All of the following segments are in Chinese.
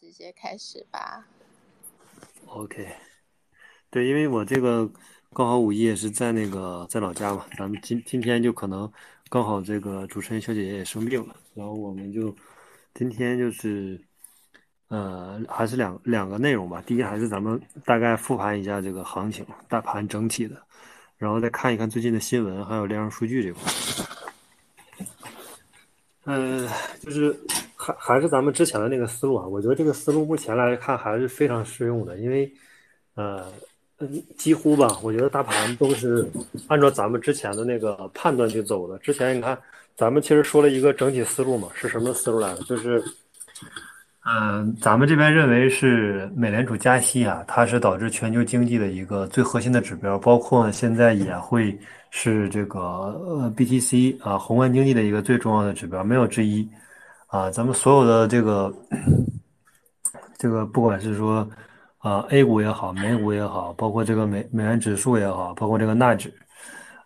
直接开始吧。 OK， 对，因为我这个刚好五一也是在在老家嘛，咱们今天就可能刚好这个主持人小姐姐也生病了，然后我们就今天就是还是两个内容吧。第一还是咱们大概复盘一下这个行情，大盘整体的，然后再看一看最近的新闻还有量数据这块。就是还是咱们之前的那个思路啊，我觉得这个思路目前来看还是非常适用的，因为几乎吧，我觉得大盘都是按照咱们之前的那个判断去走的。之前你看咱们其实说了一个整体思路嘛，是什么思路来的？就是咱们这边认为是美联储加息啊，它是导致全球经济的一个最核心的指标，包括现在也会是这个BTC 啊，宏观经济的一个最重要的指标，没有之一啊。咱们所有的这个不管是说A 股也好，美股也好，包括这个美元指数也好，包括这个纳指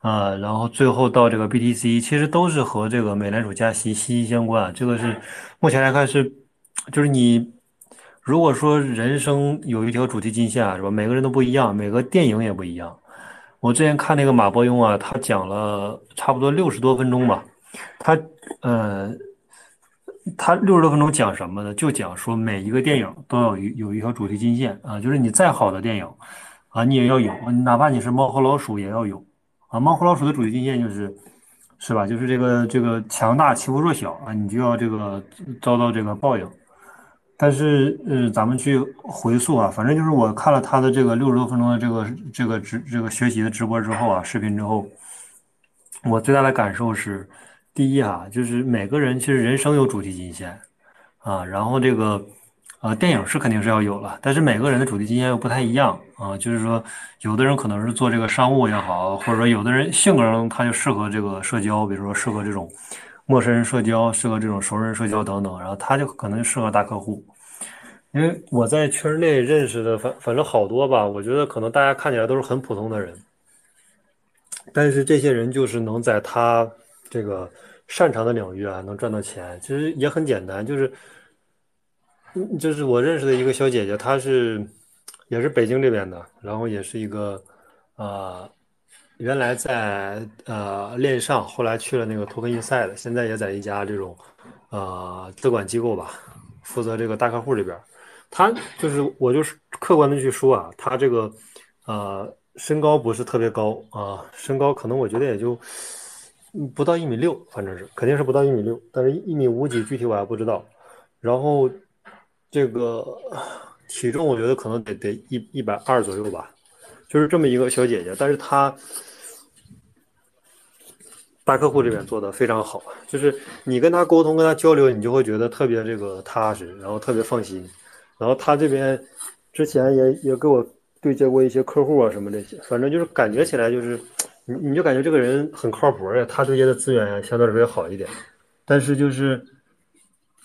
啊，然后最后到这个 BTC， 其实都是和这个美联储加息息息相关啊。这个是目前来看是。就是你如果说人生有一条主题金线啊，是吧？每个人都不一样，每个电影也不一样。我之前看那个马伯庸啊，他讲了差不多60多分钟吧。他60多分钟讲什么呢？就讲说每一个电影都要有一条主题金线啊，就是你再好的电影啊，你也要有，哪怕你是猫和老鼠也要有啊。猫和老鼠的主题金线就是。是吧？就是这个强大欺负弱小啊，你就要这个遭到这个报应。但是咱们去回溯啊，反正就是我看了他的这个60多分钟的这个学习的直播之后啊，视频之后，我最大的感受是，第一啊，就是每个人其实人生有主题金线啊，然后这个电影是肯定是要有了，但是每个人的主题金线又不太一样啊，就是说有的人可能是做这个商务也好，或者说有的人性格上他就适合这个社交，比如说适合这种陌生人社交，适合这种熟人社交等等，然后他就可能适合大客户。因为我在圈内认识的反正好多吧，我觉得可能大家看起来都是很普通的人，但是这些人就是能在他这个擅长的领域啊能赚到钱，其实也很简单，就是我认识的一个小姐姐，她也是北京这边的，然后也是一个原来在链上，后来去了那个 Token Inside， 现在也在一家这种资管机构吧，负责这个大客户这边。她我就是客观的去说啊，她这个身高不是特别高啊，身高可能我觉得也就不到1.6米，反正是肯定是不到1.6米，但是1.5米几具体我还不知道。然后这个体重我觉得可能得120左右吧，就是这么一个小姐姐，但是她大客户这边做的非常好，就是你跟她沟通跟她交流，你就会觉得特别这个踏实，然后特别放心。然后她这边之前也给我对接过一些客户啊什么这些，反正就是感觉起来就是你就感觉这个人很靠谱，而且她对接的资源相对来说好一点，但是就是。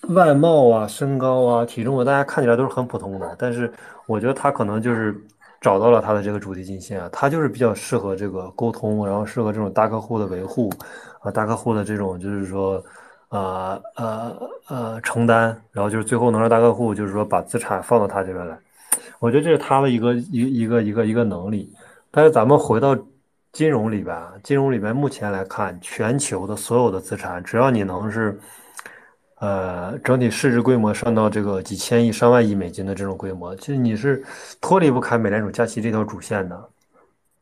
外貌啊，身高啊，体重啊，大家看起来都是很普通的，但是我觉得他可能就是找到了他的这个主题金线啊，他就是比较适合这个沟通，然后适合这种大客户的维护啊，大客户的这种就是说承担，然后就是最后能让大客户就是说把资产放到他这边来，我觉得这是他的一个能力。但是咱们回到金融里边目前来看，全球的所有的资产，只要你能是。整体市值规模上到这个几千亿、上万亿美金的这种规模，其实你是脱离不开美联储加息这条主线的，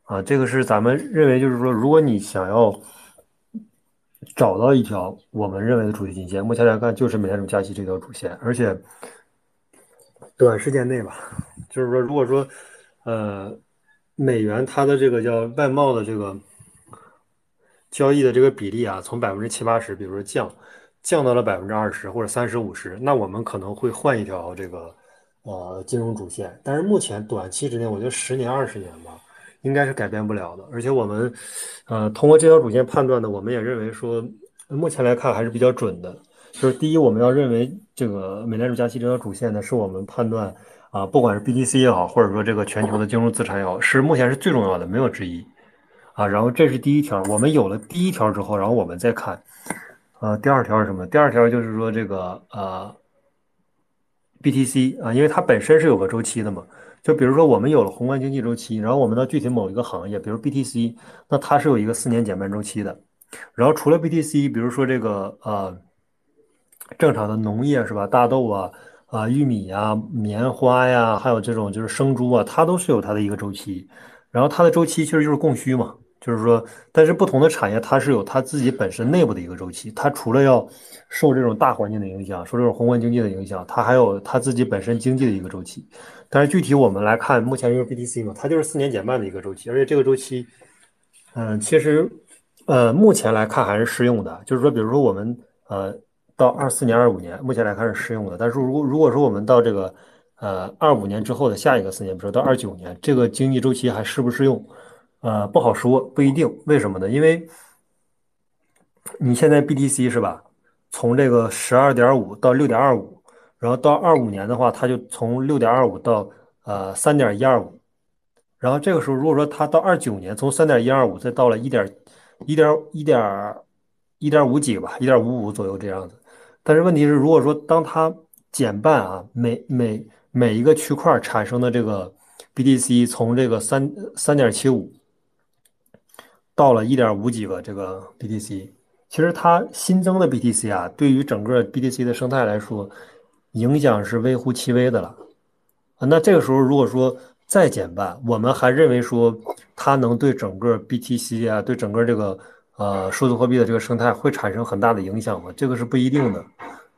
啊，这个是咱们认为就是说，如果你想要找到一条我们认为的主题金线，目前来看就是美联储加息这条主线，而且短时间内吧，就是说，如果说美元它的这个叫外贸的这个交易的这个比例啊，从70%-80%，比如说降到了20%或者30%-50%，那我们可能会换一条这个金融主线。但是目前短期之内，我觉得10年20年吧，应该是改变不了的。而且我们通过这条主线判断的，我们也认为说，目前来看还是比较准的。就是第一，我们要认为这个美联储加息这条主线呢，是我们判断啊，不管是 BTC 也好，或者说这个全球的金融资产也好，是目前是最重要的，没有之一啊。然后这是第一条，我们有了第一条之后，然后我们再看。第二条是什么？第二条就是说这个 BTC 啊，因为它本身是有个周期的嘛。就比如说我们有了宏观经济周期，然后我们到具体某一个行业，比如 BTC， 那它是有一个4年减半周期的。然后除了 BTC， 比如说这个正常的农业是吧，大豆啊、玉米啊、棉花呀，还有这种就是生猪啊，它都是有它的一个周期。然后它的周期其实就是供需嘛，就是说，但是不同的产业它是有它自己本身内部的一个周期，它除了要受这种大环境的影响，受这种宏观经济的影响，它还有它自己本身经济的一个周期。但是具体我们来看，目前因为 BTC 嘛，它就是4年减半的一个周期，而且这个周期，其实目前来看还是适用的，就是说，比如说我们到24年、25年，目前来看是适用的。但是如果说我们到这个25年之后的下一个4年，比如说到29年，这个经济周期还适不适用？不好说，不一定。为什么呢？因为你现在 BTC 是吧？从这个 12.5 到 6.25， 然后到25年的话，它就从 6.25 到3.125， 然后这个时候如果说它到29年从 3.125 再到了1.5 几吧， 1.55 左右这样子。但是问题是，如果说当它减半啊，每一个区块产生的这个 BTC 从这个 3.75 到了 1.5 几个这个 BTC， 其实它新增的 BTC 啊，对于整个 BTC 的生态来说，影响是微乎其微的了。那这个时候如果说再减半，我们还认为说它能对整个 BTC 啊，对整个这个数字货币的这个生态会产生很大的影响吗？这个是不一定的，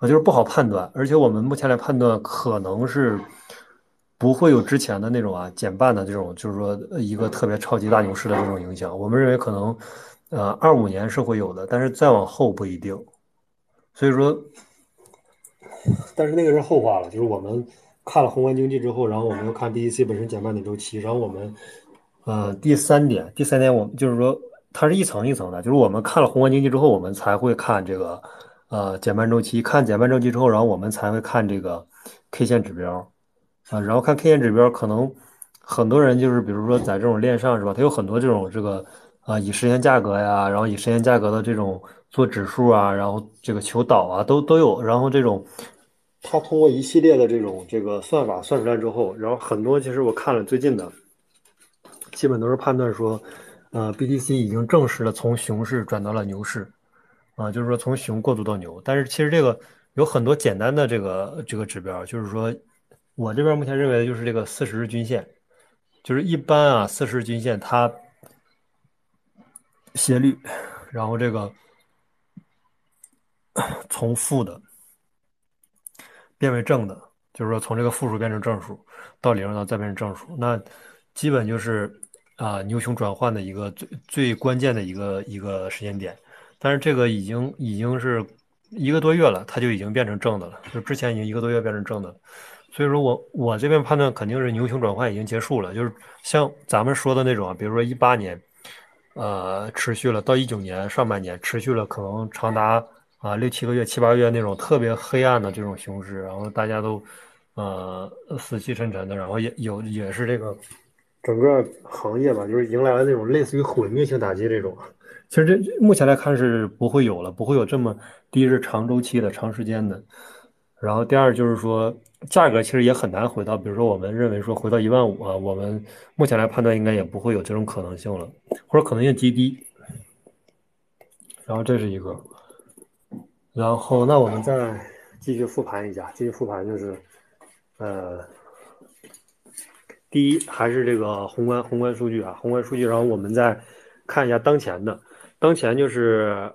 就是不好判断。而且我们目前来判断，可能是不会有之前的那种减半的这种，就是说一个特别超级大牛市的这种影响。我们认为可能25年是会有的，但是再往后不一定。所以说，但是那个是后话了，就是我们看了宏观经济之后，然后我们又看 BTC 本身减半的周期，然后我们第三点我们就是说它是一层一层的，就是我们看了宏观经济之后，我们才会看这个减半周期，看减半周期之后，然后我们才会看这个 K 线指标。然后看 K 线指标，可能很多人就是比如说在这种链上是吧，它有很多这种这个以实现价格呀，然后以实现价格的这种做指数啊，然后这个求导啊都有，然后这种它通过一系列的这种这个算法算出来之后，然后很多其实我看了最近的，基本都是判断说，BTC 已经正式的从熊市转到了牛市，就是说从熊过渡到牛。但是其实这个有很多简单的这个指标，就是说。我这边目前认为的就是这个40日均线，就是一般40日均线它斜率，然后这个从负的变为正的，就是说从这个负数变成正数，到0呢再变成正数，那基本就是牛熊转换的一个最关键的一个时间点。但是这个已经是一个多月了，它就已经变成正的了，就之前已经一个多月变成正的了。所以说我这边判断肯定是牛熊转换已经结束了，就是像咱们说的那种比如说18年，持续了到19年上半年，持续了可能长达6-7个月、7-8月那种特别黑暗的这种熊市，然后大家都死气沉沉的，然后也是这个整个行业吧，就是迎来了那种类似于毁灭性打击这种。其实这目前来看是不会有了，不会有这么第一是长周期的、长时间的。然后第二就是说价格其实也很难回到，比如说我们认为说回到15000啊，我们目前来判断应该也不会有这种可能性了，或者可能性极低。然后这是一个，然后那我们再继续复盘一下，继续复盘就是第一还是这个宏观数据宏观数据，然后我们再看一下当前就是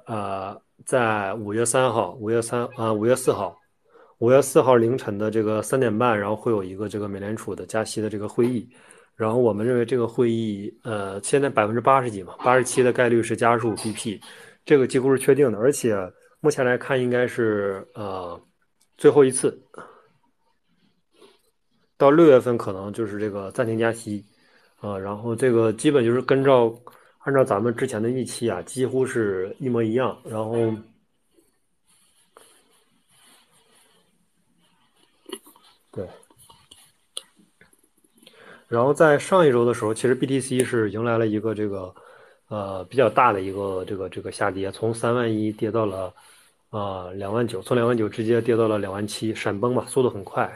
在5月4号凌晨的这个3点半，然后会有一个这个美联储的加息的这个会议，然后我们认为这个会议，现在80%几嘛，87%的概率是加速 BP， 这个几乎是确定的，而且目前来看应该是最后一次，到6月份可能就是这个暂停加息，然后这个基本就是按照咱们之前的预期几乎是一模一样，然后。对，然后在上一周的时候，其实 BTC 是迎来了一个这个比较大的一个这个下跌，从3万1跌到了2万9，从2万9直接跌到了2万7，闪崩嘛，速度很快。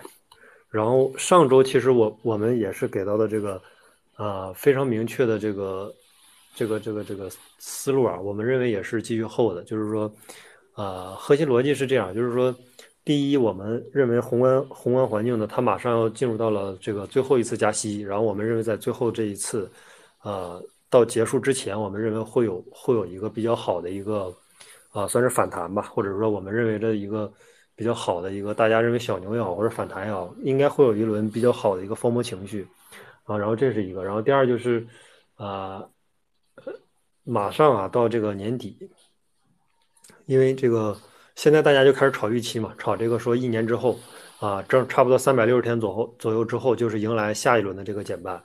然后上周其实我们也是给到的这个非常明确的这个思路啊，我们认为也是继续hold的，就是说核心逻辑是这样，就是说第一，我们认为宏观环境呢，它马上要进入到了这个最后一次加息，然后我们认为在最后这一次到结束之前，我们认为会有一个比较好的一个算是反弹吧，或者说我们认为这一个比较好的一个，大家认为小牛也好或者反弹也好，应该会有一轮比较好的一个疯魔情绪啊。然后这是一个，然后第二就是马上到这个年底，因为这个现在大家就开始炒预期嘛，炒这个说一年之后正差不多360天左右之后就是迎来下一轮的这个减半，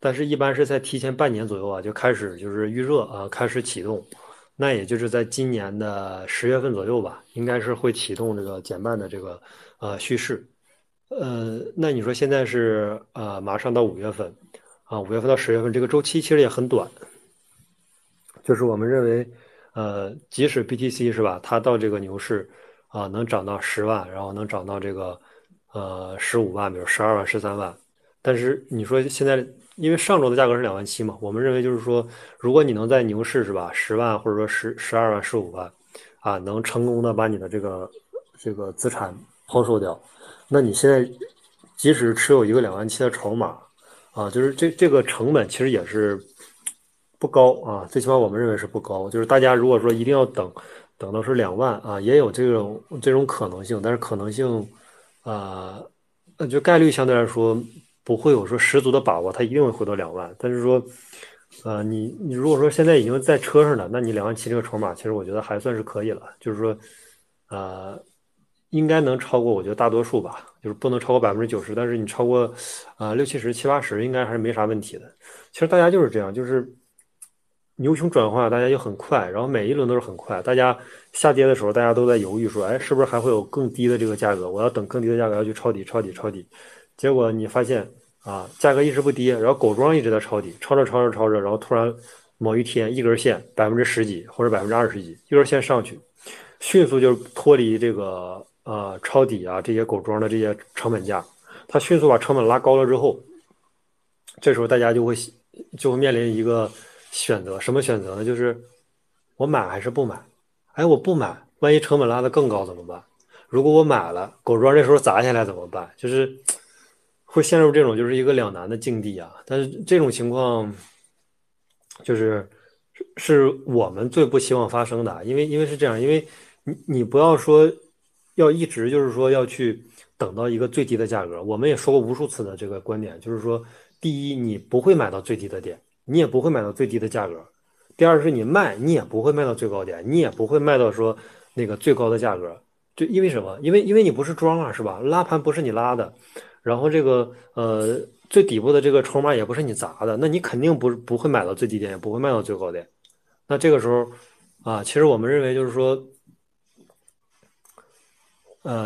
但是一般是在提前半年左右就开始就是预热开始启动，那也就是在今年的10月份左右吧，应该是会启动这个减半的这个叙事。那你说现在是马上到5月份5月份到10月份，这个周期其实也很短，就是我们认为即使 BTC 是吧，它到这个牛市能涨到10万，然后能涨到这个15万，比如12万13万，但是你说现在因为上周的价格是2.7万嘛，我们认为就是说，如果你能在牛市是吧，10万或者说12万、15万，能成功的把你的这个资产抛售掉，那你现在即使持有一个2.7万的筹码，就是这个成本其实也是不高最起码我们认为是不高。就是大家如果说一定要等到是2万也有这种可能性，但是可能性就概率相对来说，不会有说十足的把握，它一定会回到2万。但是说，你如果说现在已经在车上了，那你2.7万这个筹码，其实我觉得还算是可以了。就是说，应该能超过，我觉得大多数吧，就是不能超过90%，但是你超过60%、70%、80%，应该还是没啥问题的。其实大家就是这样，就是牛熊转化，大家就很快，然后每一轮都是很快。大家下跌的时候，大家都在犹豫说，哎，是不是还会有更低的这个价格？我要等更低的价格要去抄底、抄底、抄底。结果你发现价格一直不低，然后狗庄一直在抄底，抄着，然后突然某一天一根线10%几或者20%几，一根线上去，迅速就脱离这个抄底这些狗庄的这些成本价，它迅速把成本拉高了之后，这时候大家就会面临一个选择，什么选择呢？就是我买还是不买？哎，我不买，万一成本拉得更高怎么办？如果我买了，狗庄这时候砸下来怎么办？就是会陷入这种就是一个两难的境地但是这种情况就是我们最不希望发生的，因为是这样，因为你不要说要一直就是说要去等到一个最低的价格，我们也说过无数次的这个观点，就是说第一，你不会买到最低的点，你也不会买到最低的价格；第二是你卖，你也不会卖到最高点，你也不会卖到说那个最高的价格，就因为什么？因为你不是庄是吧？拉盘不是你拉的。然后这个最底部的这个筹码也不是你砸的，那你肯定不会买到最低点，也不会卖到最高点。那这个时候其实我们认为就是说，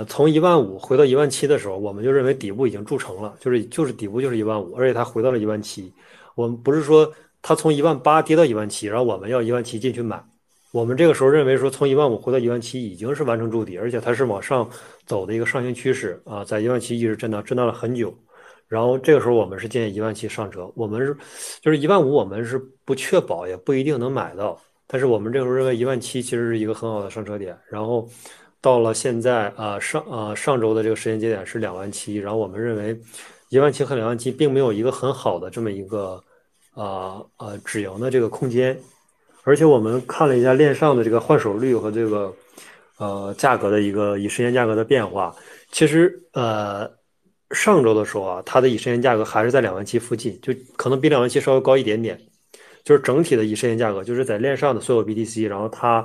从15000回到17000的时候，我们就认为底部已经筑成了，就是底部就是15000，而且它回到了17000。我们不是说它从18000跌到17000，然后我们要17000进去买。我们这个时候认为说，从15000回到17000已经是完成筑底，而且它是往上走的一个上行趋势在17000一直震荡了很久。然后这个时候我们是建议17000上车，我们是就是15000我们是不确保也不一定能买到，但是我们这个时候认为17000其实是一个很好的上车点。然后到了现在上周的这个时间节点是2.7万，然后我们认为17000和2.7万并没有一个很好的这么一个止盈的这个空间。而且我们看了一下链上的这个换手率和这个价格的一个以时间价格的变化，其实上周的时候它的以时间价格还是在2.7万附近，就可能比2.7万稍微高一点点，就是整体的以时间价格，就是在链上的所有 BTC， 然后它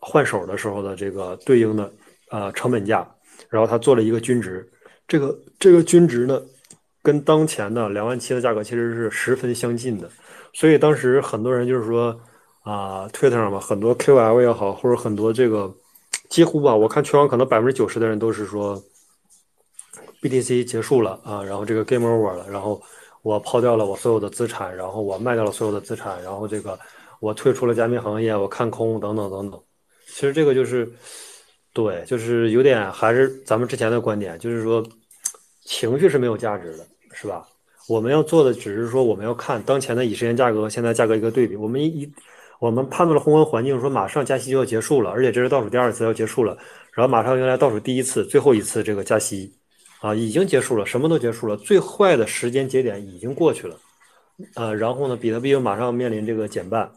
换手的时候的这个对应的成本价，然后它做了一个均值，这个均值呢跟当前的2.7万的价格其实是十分相近的，所以当时很多人就是说Twitter 上嘛，很多 QL 也好，或者很多这个几乎吧，我看全网可能90%的人都是说 BTC 结束了然后这个 game over 了，然后我抛掉了我所有的资产，然后我卖掉了所有的资产，然后这个我退出了加密行业，我看空等等等等。其实这个就是对，就是有点还是咱们之前的观点，就是说情绪是没有价值的，是吧？我们要做的只是说，我们要看当前的以时间价格和现在价格一个对比。我们判断了宏观环境，说马上加息就要结束了，而且这是倒数第二次要结束了，然后马上迎来倒数第一次、最后一次这个加息，啊，已经结束了，什么都结束了，最坏的时间节点已经过去了，然后呢，比特币又马上面临这个减半，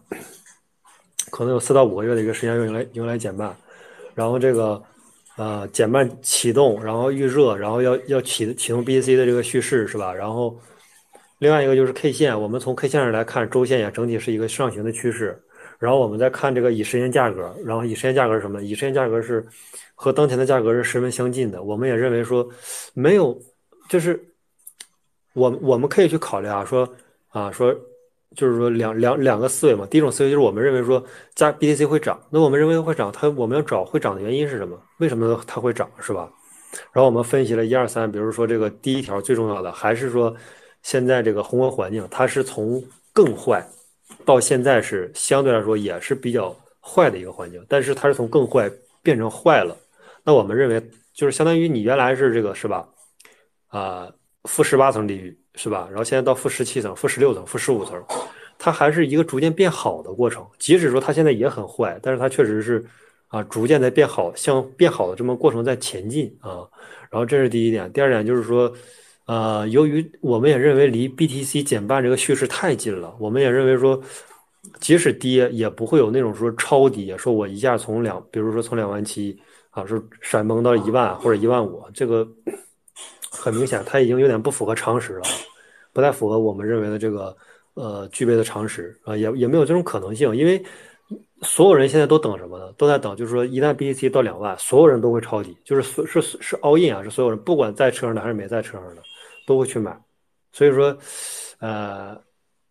可能有4到5个月的一个时间又迎来减半，然后这个。减半启动，然后预热，然后要启动 BTC 的这个叙事，是吧？然后另外一个就是 K 线，我们从 K 线上来看，周线也整体是一个上行的趋势。然后我们再看这个以时间价格，然后以时间价格是什么？以时间价格是和当前的价格是十分相近的。我们也认为说，没有，就是我们可以去考虑啊，说就是说两个思维嘛。第一种思维就是我们认为说加 BTC 会涨，那我们认为会涨，我们要找会涨的原因是什么？为什么它会涨，是吧？然后我们分析了1、2、3，比如说这个第一条最重要的还是说现在这个宏观环境，它是从更坏到现在是相对来说也是比较坏的一个环境，但是它是从更坏变成坏了。那我们认为就是相当于你原来是这个是吧？-18层地狱。是吧？然后现在到-17层、-16层、-15层，它还是一个逐渐变好的过程。即使说它现在也很坏，但是它确实是啊，逐渐在变好，向变好的这么过程在前进啊。然后这是第一点，第二点就是说，由于我们也认为离 BTC 减半这个叙事太近了，我们也认为说，即使跌也不会有那种说超跌，说我一下比如说从2.7万啊，说闪崩到1万或者1万5，这个。很明显，它已经有点不符合常识了，不太符合我们认为的这个具备的常识啊，也没有这种可能性，因为所有人现在都等什么呢？都在等，就是说一旦 BTC 到2万，所有人都会抄底，就是是 all in 啊，是所有人不管在车上的还是没在车上的都会去买，所以说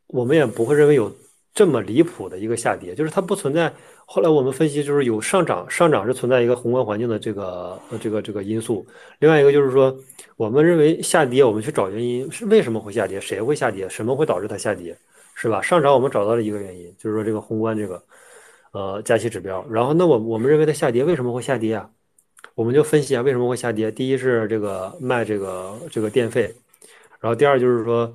我们也不会认为有这么离谱的一个下跌，就是它不存在。后来我们分析，就是有上涨是存在一个宏观环境的这个因素。另外一个就是说，我们认为下跌，我们去找原因是为什么会下跌，谁会下跌，什么会导致它下跌，是吧？上涨我们找到了一个原因，就是说这个宏观这个加息指标。然后那我们认为它下跌为什么会下跌啊？我们就分析啊为什么会下跌。第一是这个卖这个电费，然后第二就是说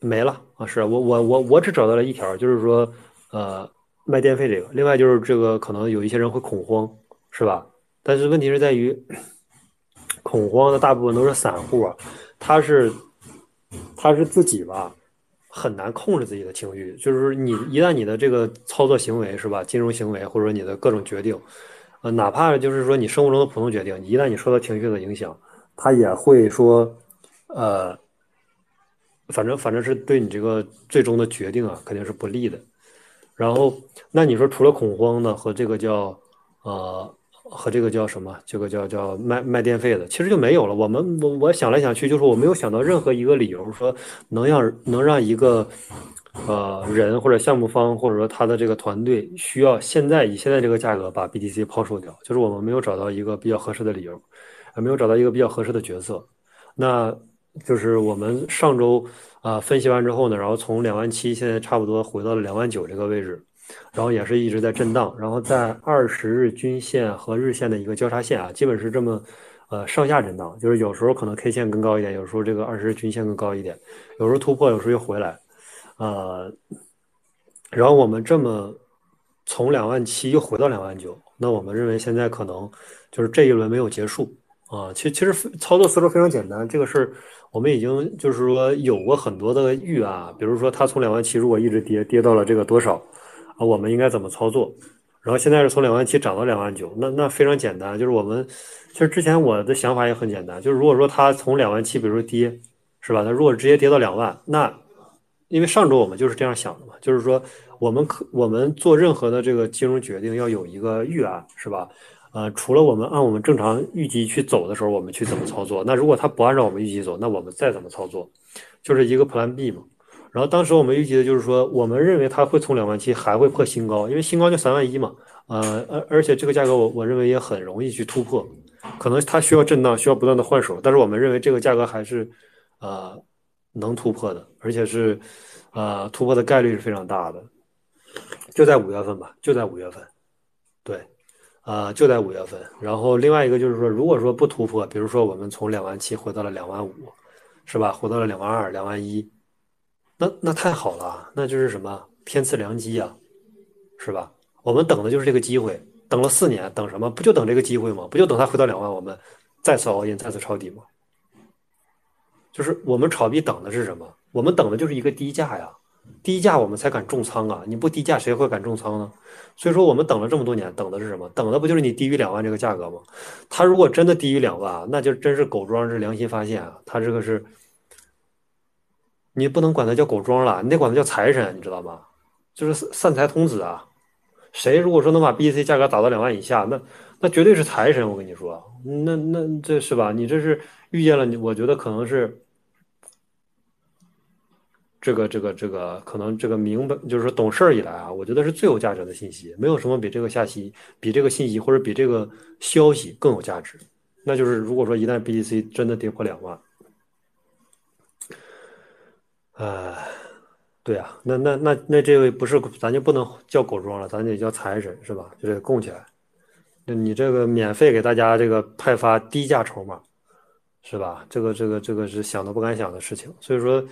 没了啊，是我只找到了一条，就是说卖电费这个，另外就是这个可能有一些人会恐慌，是吧？但是问题是在于，恐慌的大部分都是散户啊，他是自己吧，很难控制自己的情绪。就是你一旦你的这个操作行为是吧，金融行为或者你的各种决定，哪怕就是说你生活中的普通决定，一旦你受到情绪的影响，他也会说，反正是对你这个最终的决定啊，肯定是不利的。然后，那你说除了恐慌呢，和这个叫什么？这个叫卖电费的，其实就没有了。我想来想去，就是我没有想到任何一个理由说能让一个人或者项目方或者说他的这个团队需要以现在这个价格把 BTC 抛售掉，就是我们没有找到一个比较合适的理由，没有找到一个比较合适的角色。那就是我们上周。分析完之后呢，然后从2.7万现在差不多回到了2.9万这个位置，然后也是一直在震荡，然后在20日均线和日线的一个交叉线啊，基本是这么上下震荡，就是有时候可能 K 线更高一点，有时候这个20日均线更高一点，有时候突破，有时候又回来，然后我们这么从2.7万又回到2.9万，那我们认为现在可能就是这一轮没有结束啊，其实操作思路非常简单，这个是。我们已经就是说有过很多的预案啊，比如说它从2.7万如果一直跌到了这个多少啊，我们应该怎么操作？然后现在是从2.7万涨到2.9万，那非常简单，就是我们其实之前我的想法也很简单，就是如果说它从2.7万比如说跌是吧，它如果直接跌到2万，那因为上周我们就是这样想的嘛，就是说我们做任何的这个金融决定要有一个预案是吧？除了我们按我们正常预计去走的时候，我们去怎么操作？那如果它不按照我们预计走，那我们再怎么操作，就是一个 Plan B 嘛。然后当时我们预计的就是说，我们认为它会从2.7万还会破新高，因为新高就3.1万嘛。而且这个价格我认为也很容易去突破，可能它需要震荡，需要不断的换手，但是我们认为这个价格还是能突破的，而且是突破的概率是非常大的，就在5月份吧，对。就在5月份。然后另外一个就是说，如果说不突破，比如说我们从2.7万回到了2.5万，是吧？回到了2.2万、2.1万，那太好了，那就是什么天赐良机啊，是吧？我们等的就是这个机会，等了4年，等什么？不就等这个机会吗？不就等它回到2万，我们再次熬夜，再次抄底吗？就是我们炒币等的是什么？我们等的就是一个低价呀，低价我们才敢重仓啊！你不低价谁会敢重仓呢？所以说我们等了这么多年，等的是什么？等的不就是你低于2万这个价格吗？它如果真的低于2万，那就真是狗庄，是良心发现啊！它这个是，你不能管它叫狗庄了，你得管它叫财神，你知道吗？就是散财童子啊！谁如果说能把 BTC 价格打到2万以下，那绝对是财神，我跟你说，那这是吧？你这是遇见了你，我觉得可能是。这个可能这个明白，就是说懂事儿以来啊，我觉得是最有价值的信息，没有什么比这个下息，比这个信息或者比这个消息更有价值。那就是如果说一旦 BTC 真的跌破2万，对啊，那这位不是咱就不能叫狗庄了，咱得叫财神是吧？就得供起来。那你这个免费给大家这个派发低价筹码，是吧？这个是想都不敢想的事情，所以说。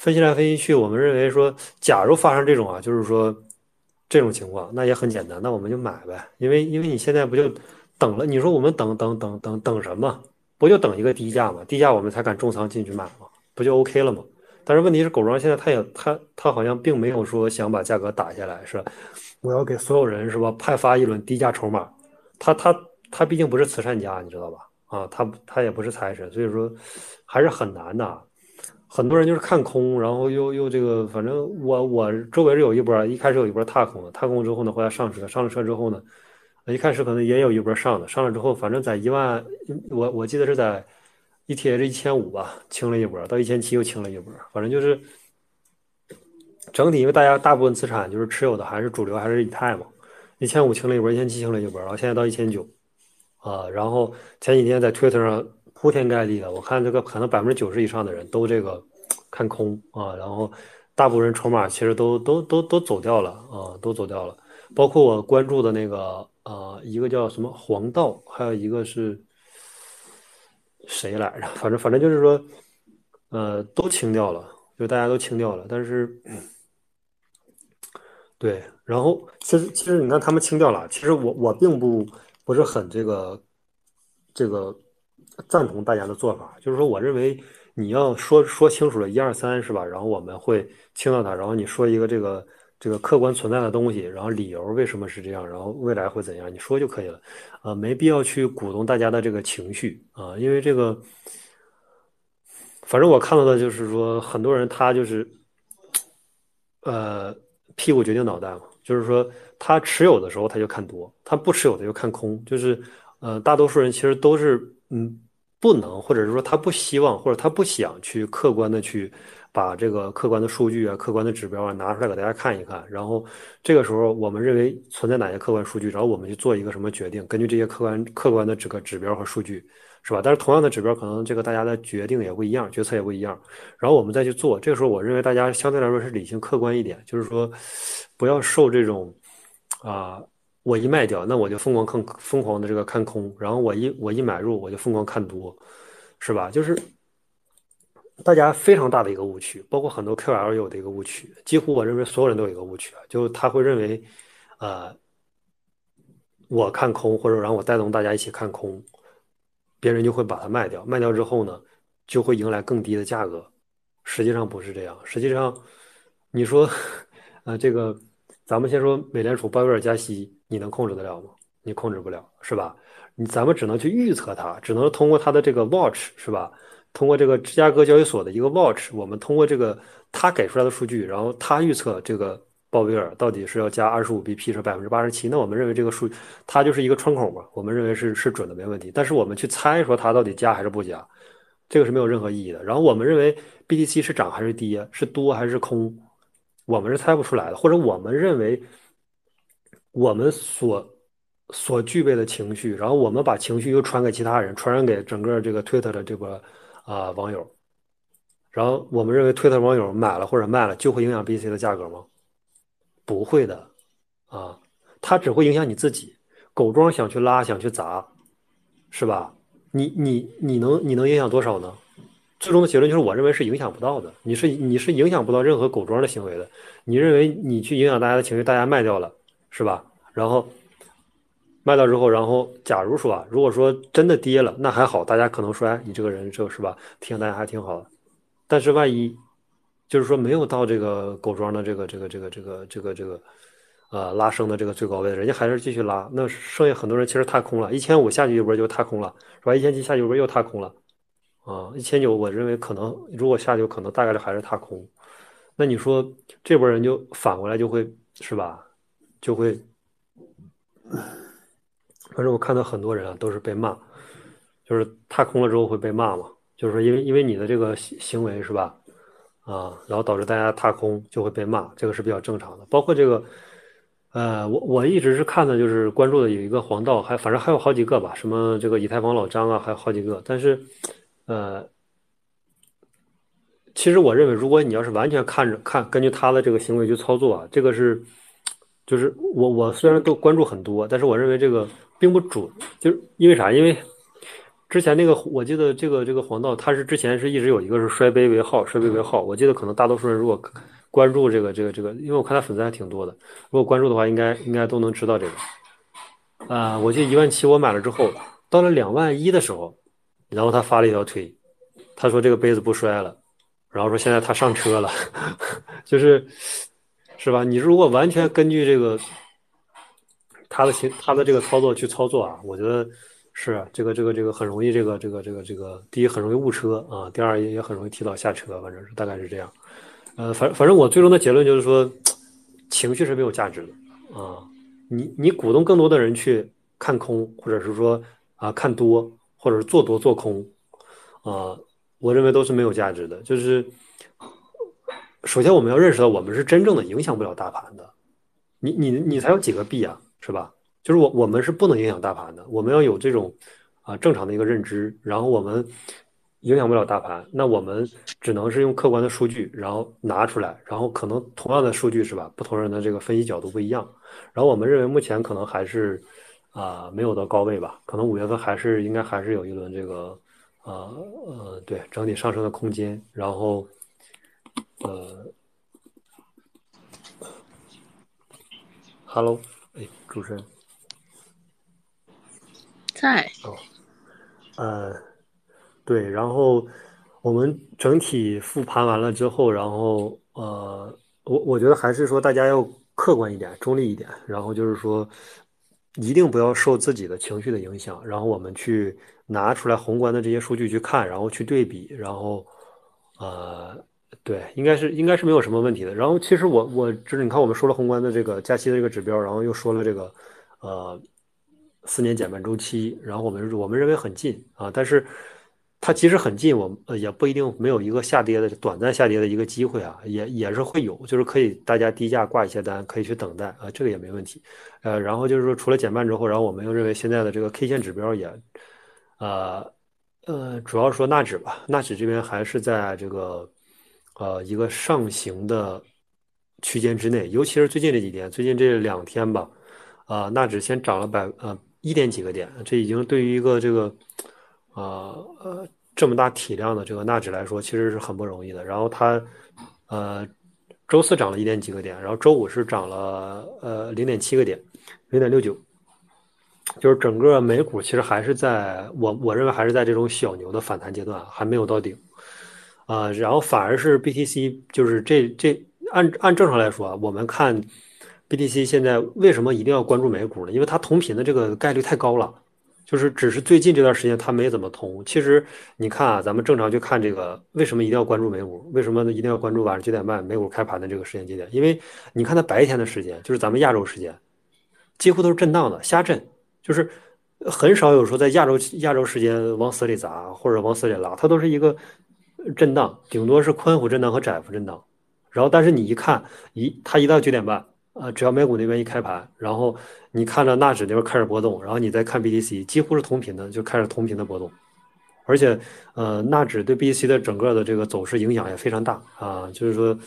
分析来分析去，我们认为说，假如发生这种啊，就是说这种情况，那也很简单，那我们就买呗，因为你现在不就等了？你说我们等什么？不就等一个低价嘛？低价我们才敢重仓进去买嘛，不就 OK 了吗？但是问题是，狗庄现在他好像并没有说想把价格打下来，是我要给所有人是吧派发一轮低价筹码，他毕竟不是慈善家，你知道吧？啊，他也不是财神，所以说还是很难的。很多人就是看空，然后又这个，反正我周围是有一波，一开始有一波踏空的，踏空之后呢，回来上车，上了车之后呢，一开始可能也有一波上的，上了之后，反正在1万，我记得是在 ETH 1500吧，清了一波，到1700又清了一波，反正就是整体，因为大家大部分资产就是持有的还是主流还是以太嘛，1500清了一波，1700清了一波，然后现在到1900啊，然后前几天在 Twitter 上。铺天盖地的，我看这个可能90%以上的人都这个看空啊，然后大部分人筹码其实都走掉了啊，都走掉了。包括我关注的那个一个叫什么黄道，还有一个是谁来着？反正就是说，都清掉了，就大家都清掉了。但是，对，然后其实你看他们清掉了，其实我并不是很这个。赞同大家的做法，就是说我认为你要说清楚了1、2、3是吧，然后我们会听到它，然后你说一个这个客观存在的东西，然后理由为什么是这样，然后未来会怎样，你说就可以了，没必要去鼓动大家的这个情绪啊，因为这个反正我看到的就是说很多人他就是屁股决定脑袋嘛，就是说他持有的时候他就看多，他不持有的就看空，就是大多数人其实都是不能，或者是说他不希望，或者他不想去客观的去把这个客观的数据啊、客观的指标啊拿出来给大家看一看。然后这个时候，我们认为存在哪些客观数据，然后我们去做一个什么决定，根据这些客观的这个指标和数据，是吧？但是同样的指标，可能这个大家的决定也不一样，决策也不一样。然后我们再去做，这个时候我认为大家相对来说是理性客观一点，就是说不要受这种我一卖掉，那我就疯狂的这个看空，然后我一买入，我就疯狂看多，是吧？就是大家非常大的一个误区，包括很多 QL 有的一个误区，几乎我认为所有人都有一个误区，就是他会认为，我看空或者让我带动大家一起看空，别人就会把它卖掉，卖掉之后呢，就会迎来更低的价格。实际上不是这样，实际上你说，这个咱们先说美联储鲍威尔加息。你能控制得了吗？你控制不了，是吧？咱们只能去预测它，只能通过它的这个 watch， 是吧？通过这个芝加哥交易所的一个 watch， 我们通过这个他给出来的数据，然后他预测这个鲍威尔到底是要加25BP，是87%，那我们认为这个数它就是一个窗口嘛，我们认为是准的，没问题。但是我们去猜说它到底加还是不加，这个是没有任何意义的。然后我们认为 BTC 是涨还是跌，是多还是空，我们是猜不出来的，或者我们认为。我们所具备的情绪，然后我们把情绪又传给其他人，传染给整个这个 Twitter 的这个网友，然后我们认为 Twitter 网友买了或者卖了就会影响 BTC 的价格吗？不会的啊，它只会影响你自己。狗庄想去拉，想去砸，是吧？你能影响多少呢？最终的结论就是，我认为是影响不到的。你是影响不到任何狗庄的行为的。你认为你去影响大家的情绪，大家卖掉了，是吧？然后卖掉之后，然后假如说啊，如果说真的跌了，那还好，大家可能说，哎，你这个人这是吧？提醒大家还挺好的。但是万一就是说没有到这个狗庄的拉升的这个最高位，人家还是继续拉，那剩下很多人其实踏空了，1500下去一波就踏空了，是吧？1700下去一波又踏空了。1900我认为可能如果下去可能大概率还是踏空，那你说这波人就反过来就会是吧，就会，反正我看到很多人啊都是被骂，就是踏空了之后会被骂嘛，就是说因为你的这个行为是吧，然后导致大家踏空就会被骂，这个是比较正常的。包括这个我一直是看的就是关注的有一个黄道，反正还有好几个吧，什么这个以太坊老张啊，还有好几个，但是其实我认为，如果你要是完全看根据他的这个行为去操作啊，这个是，就是我虽然都关注很多，但是我认为这个并不准，就是因为啥？因为之前那个我记得这个黄道，他是之前是一直有一个是摔杯为号，我记得可能大多数人如果关注这个，因为我看他粉丝还挺多的，如果关注的话，应该都能知道这个。我记得17000我买了之后，到了21000的时候。然后他发了一条推，他说这个杯子不摔了，然后说现在他上车了，就是是吧？你如果完全根据这个他的这个操作去操作啊，我觉得是这个很容易这个第一很容易误车啊，第二也很容易提早下车，反正是大概是这样。反正我最终的结论就是说，情绪是没有价值的啊，你鼓动更多的人去看空，或者是说啊看多。或者是做多做空，我认为都是没有价值的。就是首先我们要认识到，我们是真正的影响不了大盘的。你才有几个币啊，是吧？就是我们是不能影响大盘的，我们要有这种正常的一个认知。然后我们影响不了大盘，那我们只能是用客观的数据，然后拿出来，然后可能同样的数据是吧？不同人的这个分析角度不一样。然后我们认为目前可能还是。没有到高位吧，可能5月份应该还是有一轮这个对整体上升的空间，然后Hello， 哎，主持人在对，然后我们整体复盘完了之后，然后我觉得还是说大家要客观一点，中立一点，然后就是说。一定不要受自己的情绪的影响，然后我们去拿出来宏观的这些数据去看，然后去对比，然后对，应该是没有什么问题的。然后其实我就是你看我们说了宏观的这个加息的这个指标，然后又说了这个4年减半周期，然后我们认为很近啊，但是它即使很近，我们也不一定没有一个下跌的短暂下跌的一个机会啊，也是会有，就是可以大家低价挂一些单，可以去等待啊，这个也没问题。然后就是说除了减半之后，然后我们又认为现在的这个 K 线指标也，主要说纳指吧，纳指这边还是在这个一个上行的区间之内，尤其是最近这几天，最近这2天吧，纳指先涨了1点几个点，这已经对于一个这个。这么大体量的这个纳指来说，其实是很不容易的。然后它，周4涨了1点几个点，然后周5是涨了0.7个点，0.69，就是整个美股其实还是在我认为还是在这种小牛的反弹阶段，还没有到顶。然后反而是 BTC， 就是这按正常来说啊，我们看 BTC 现在为什么一定要关注美股呢？因为它同频的这个概率太高了。就是只是最近这段时间它没怎么通，其实你看啊，咱们正常去看这个，为什么一定要关注美股？为什么一定要关注晚上9点半美股开盘的这个时间节点？因为你看它白天的时间，就是咱们亚洲时间，几乎都是震荡的，瞎震，就是很少有说在亚洲时间往死里砸或者往死里拉，它都是一个震荡，顶多是宽幅震荡和窄幅震荡。然后但是你一看它一到9点半。只要美股那边一开盘，然后你看着纳指那边开始波动，然后你再看 BTC， 几乎是同频的，就开始同频的波动。而且，纳指对 BTC 的整个的这个走势影响也非常大啊，就是说，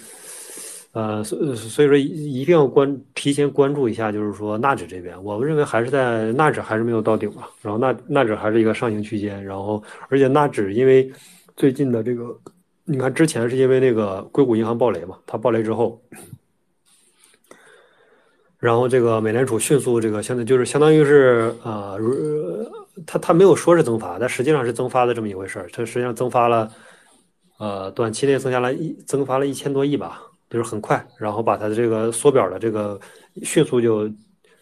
所以说一定要提前关注一下，就是说纳指这边，我们认为还是在纳指还是没有到顶嘛，然后纳指还是一个上行区间，然后而且纳指因为最近的这个，你看之前是因为那个硅谷银行暴雷嘛，它暴雷之后，然后这个美联储迅速这个相当于是它没有说是增发，但实际上是增发的这么一回事儿，它实际上增发了短期内增发了1000多亿吧。就是很快，然后把它的这个缩表的这个迅速就，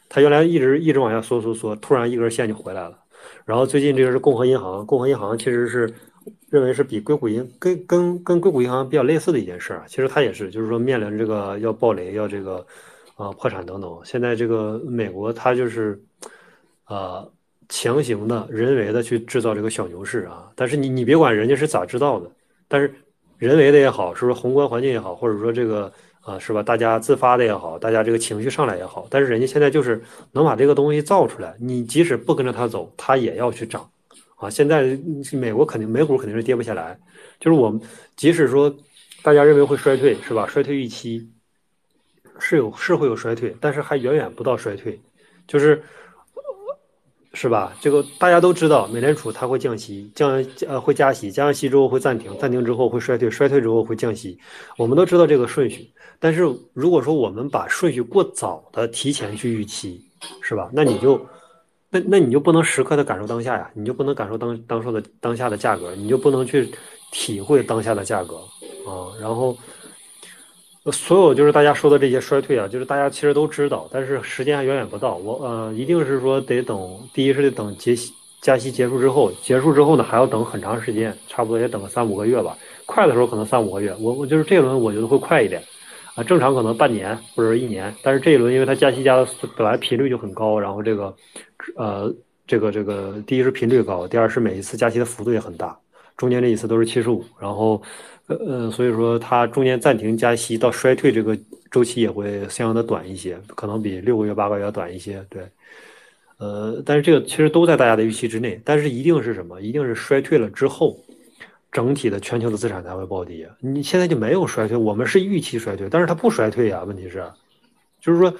它原来一直往下缩，突然一根线就回来了。然后最近这个是共和银行其实是认为是比硅谷银跟硅谷银行比较类似的一件事，其实它也是就是说面临这个要暴雷，要这个破产等等。现在这个美国它就是强行的人为的去制造这个小牛市啊，但是你别管人家是咋制造的，但是。人为的也好，是不是宏观环境也好，或者说这个是吧？大家自发的也好，大家这个情绪上来也好，但是人家现在就是能把这个东西造出来，你即使不跟着它走，它也要去涨啊！现在美国美股肯定是跌不下来，就是我们即使说大家认为会衰退，是吧？衰退预期是会有衰退，但是还远远不到衰退，就是。是吧？这个大家都知道，美联储它会降息，会加息，加完息之后会暂停，暂停之后会衰退，衰退之后会降息。我们都知道这个顺序，但是如果说我们把顺序过早的提前去预期，是吧？那你就不能时刻的感受当下呀，你就不能感受当下的价格，你就不能去体会当下的价格啊。然后所有就是大家说的这些衰退啊，就是大家其实都知道，但是时间还远远不到。我一定是说得等，第一是得等加息结束之后呢，还要等很长时间，差不多也等个3-5个月吧。快的时候可能3-5个月，我就是这一轮我觉得会快一点啊，正常可能半年或者1年，但是这一轮因为它加息加的本来频率就很高，然后这个第一是频率高，第二是每一次加息的幅度也很大，中间这一次都是75，然后。所以说它中间暂停加息到衰退这个周期也会相应的短一些，可能比6个月8个月要短一些，对。但是这个其实都在大家的预期之内，但是一定是什么？一定是衰退了之后，整体的全球的资产才会暴跌。你现在就没有衰退，我们是预期衰退，但是它不衰退啊，问题是，就是说，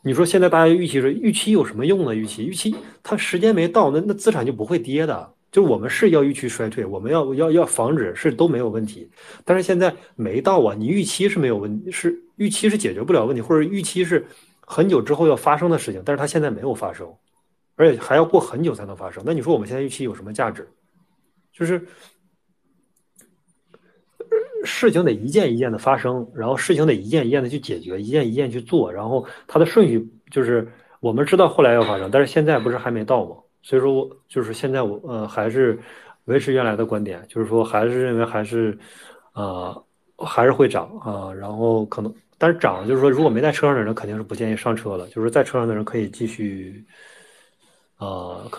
你说现在大家预期有什么用呢？预期它时间没到，那资产就不会跌的。就是我们是要预期衰退，我们要防止，是都没有问题，但是现在没到啊，你预期是没有问题，是预期是解决不了问题，或者预期是很久之后要发生的事情，但是它现在没有发生，而且还要过很久才能发生，那你说我们现在预期有什么价值？就是事情得一件一件的发生，然后事情得一件一件的去解决，一件一件去做，然后它的顺序就是我们知道后来要发生，但是现在不是还没到吗？所以说我就是现在我还是维持原来的观点，就是说还是认为还是会涨啊，然后可能但是涨就是说如果没在车上的人肯定是不建议上车了，就是在车上的人可以继续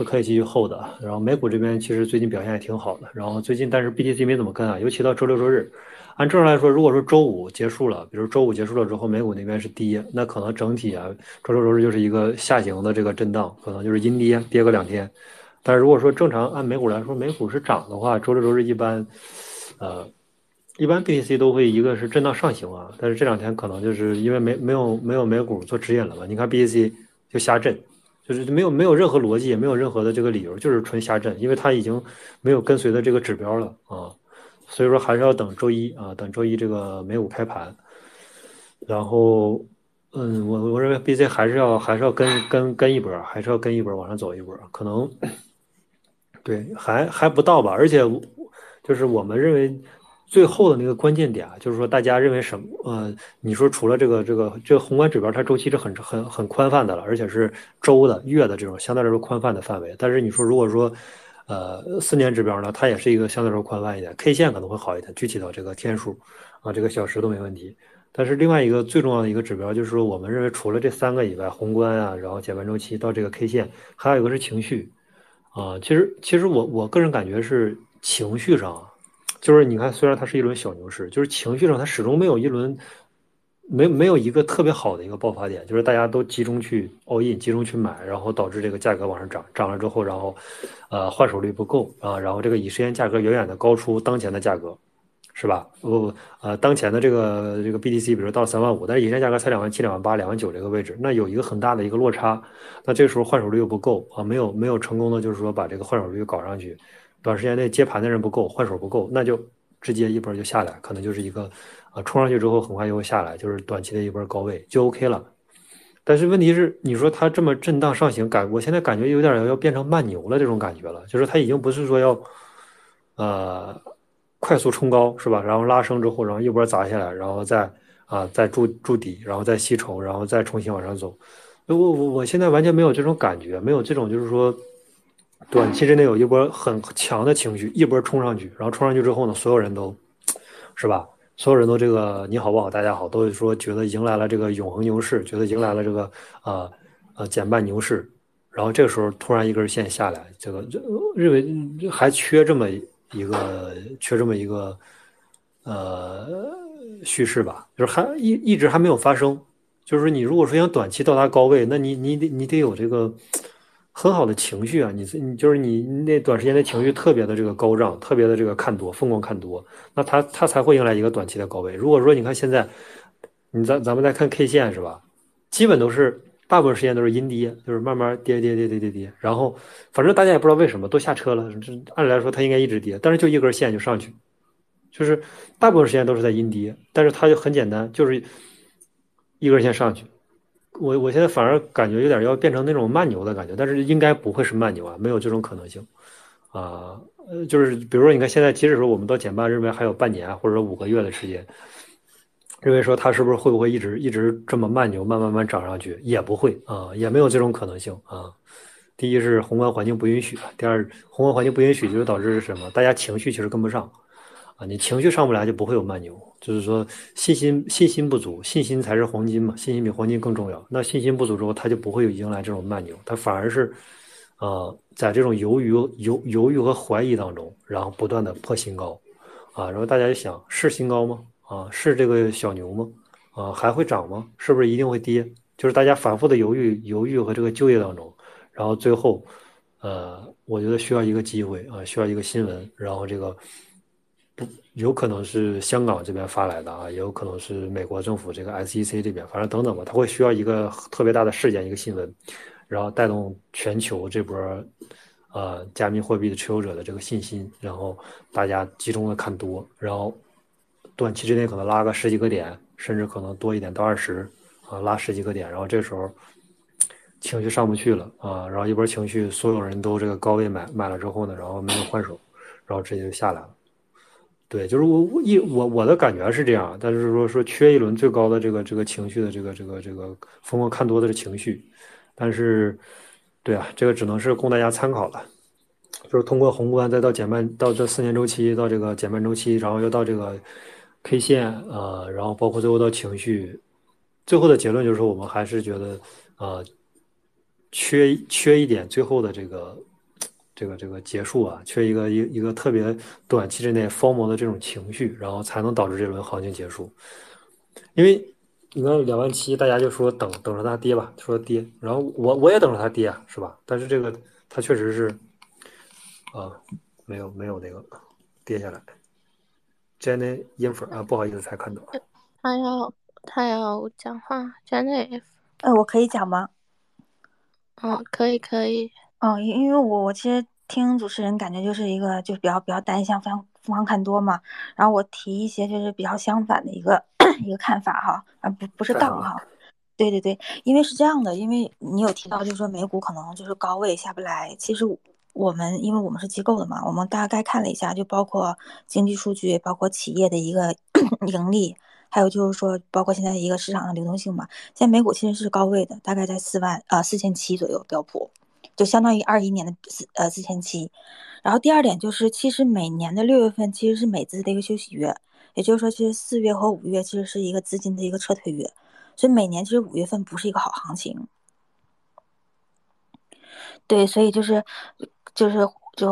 可以继续hold的。然后美股这边其实最近表现也挺好的，然后最近但是 BTC 没怎么跟啊，尤其到周6周日，按正常来说如果说周5结束了，比如周5结束了之后美股那边是跌，那可能整体啊周6周日就是一个下行的这个震荡，可能就是阴跌个2天。但是如果说正常按美股来说美股是涨的话，周6周日一般 BTC 都会一个是震荡上行啊，但是这2天可能就是因为没有美股做指引了吧，你看 BTC 就瞎震。就是没有任何逻辑，也没有任何的这个理由，就是纯瞎震，因为它已经没有跟随的这个指标了啊，所以说还是要等周1啊，等周1这个美股开盘，然后我认为 BC 还是要跟一波，还是要跟一波往上走一波，可能对还不到吧，而且就是我们认为。最后的那个关键点啊，就是说大家认为什么？你说除了这个宏观指标，它周期是很宽泛的了，而且是周的、月的这种相对来说宽泛的范围。但是你说如果说，4年指标呢，它也是一个相对来说宽泛一点 ，K 线可能会好一点，具体到这个天数啊，这个小时都没问题。但是另外一个最重要的一个指标，就是说我们认为除了这3个以外，宏观啊，然后减半周期到这个 K 线，还有一个是情绪啊。其实我个人感觉是情绪上。就是你看，虽然它是一轮小牛市，就是情绪上它始终没有一轮，没有一个特别好的一个爆发点，就是大家都集中去 all in， 集中去买，然后导致这个价格往上涨，涨了之后，然后，换手率不够啊，然后这个以实现价格远远的高出当前的价格，是吧？当前的这个 BTC， 比如说到了3万5，但是以前价格才2万7、2万8、2万9这个位置，那有一个很大的一个落差，那这个时候换手率又不够啊，没有成功的就是说把这个换手率搞上去，短时间内接盘的人不够，换手不够，那就直接一波就下来，可能就是一个冲上去之后很快就会下来，就是短期的一波高位就 OK 了。但是问题是，你说它这么震荡上行，我现在感觉有点要变成慢牛了这种感觉了，就是它已经不是说要快速冲高是吧？然后拉升之后，然后一波砸下来，然后再筑底，然后再吸筹，然后再重新往上走。我现在完全没有这种感觉，没有这种就是说短期之内有一波很强的情绪，一波冲上去，然后冲上去之后呢，所有人都是吧？所有人都这个你好不好，大家好，都说觉得迎来了这个永恒牛市，觉得迎来了这个减半牛市，然后这个时候突然一根线下来，这个认为还缺这么一个叙事吧，就是还一直还没有发生。就是你如果说想短期到达高位，那你得有这个很好的情绪啊，你那短时间的情绪特别的这个高涨，特别的这个看多，疯狂看多，那它才会迎来一个短期的高位。如果说你看现在，咱们再看 K 线是吧，基本都是大部分时间都是阴跌，就是慢慢跌，然后反正大家也不知道为什么都下车了，按理来说它应该一直跌，但是就一根线就上去，就是大部分时间都是在阴跌，但是它就很简单，就是一根线上去。我现在反而感觉有点要变成那种慢牛的感觉，但是应该不会是慢牛啊，没有这种可能性啊。就是比如说你看现在，即使说我们到减半认为还有半年或者5个月的时间，认为说它是不是会不会一直这么慢牛慢慢涨上去，也不会啊，也没有这种可能性啊。第一是宏观环境不允许，第二宏观环境不允许就导致什么？大家情绪其实跟不上啊，你情绪上不来就不会有慢牛，就是说信心不足，信心才是黄金嘛，信心比黄金更重要。那信心不足之后，它就不会迎来这种慢牛，它反而是，在这种犹豫和怀疑当中，然后不断的破新高，啊，然后大家就想是新高吗？啊，是这个小牛吗？啊，还会涨吗？是不是一定会跌？就是大家反复的犹豫和这个纠结当中，然后最后，我觉得需要一个机会啊，需要一个新闻，然后这个。不，有可能是香港这边发来的啊，也有可能是美国政府这个 SEC 这边，反正等等吧，它会需要一个特别大的事件，一个新闻，然后带动全球这波加密货币的持有者的这个信心，然后大家集中的看多，然后短期之内可能拉个10几个点，甚至可能多一点到20啊，拉10几个点，然后这时候情绪上不去了啊，然后一波情绪，所有人都这个高位买了之后呢，然后没有换手，然后直接就下来了。对，就是我的感觉是这样，但是说缺一轮最高的这个情绪的这个疯狂看多的情绪，但是，对啊，这个只能是供大家参考了，就是通过宏观再到减半，到这4年周期，到这个减半周期，然后又到这个 K 线然后包括最后到情绪，最后的结论就是我们还是觉得缺一点最后的这个结束啊，缺一个特别短期之内FOMO的这种情绪，然后才能导致这轮行情结束。因为你看2万7，大家就说等着它跌吧，说跌，然后我也等着它跌啊，是吧？但是这个它确实是没有那个跌下来。Janet Infer 啊，不好意思才看到。他要讲话 ，Janet。我可以讲吗？可以。因为我其实听主持人感觉就是一个就比较单向，非常疯狂看多嘛。然后我提一些就是比较相反的一个看法哈，不是杠哈。对，因为是这样的，因为你有提到就是说美股可能就是高位下不来，其实我们因为我们是机构的嘛，我们大概看了一下，就包括经济数据，包括企业的一个盈利。还有就是说，包括现在一个市场的流动性嘛，现在美股其实是高位的，大概在4700左右，标普就相当于21年的4700。然后第二点就是，其实每年的6月份其实是美资的一个休息月，也就是说，其实4月和5月其实是一个资金的一个撤退月，所以每年其实5月份不是一个好行情。对，所以就是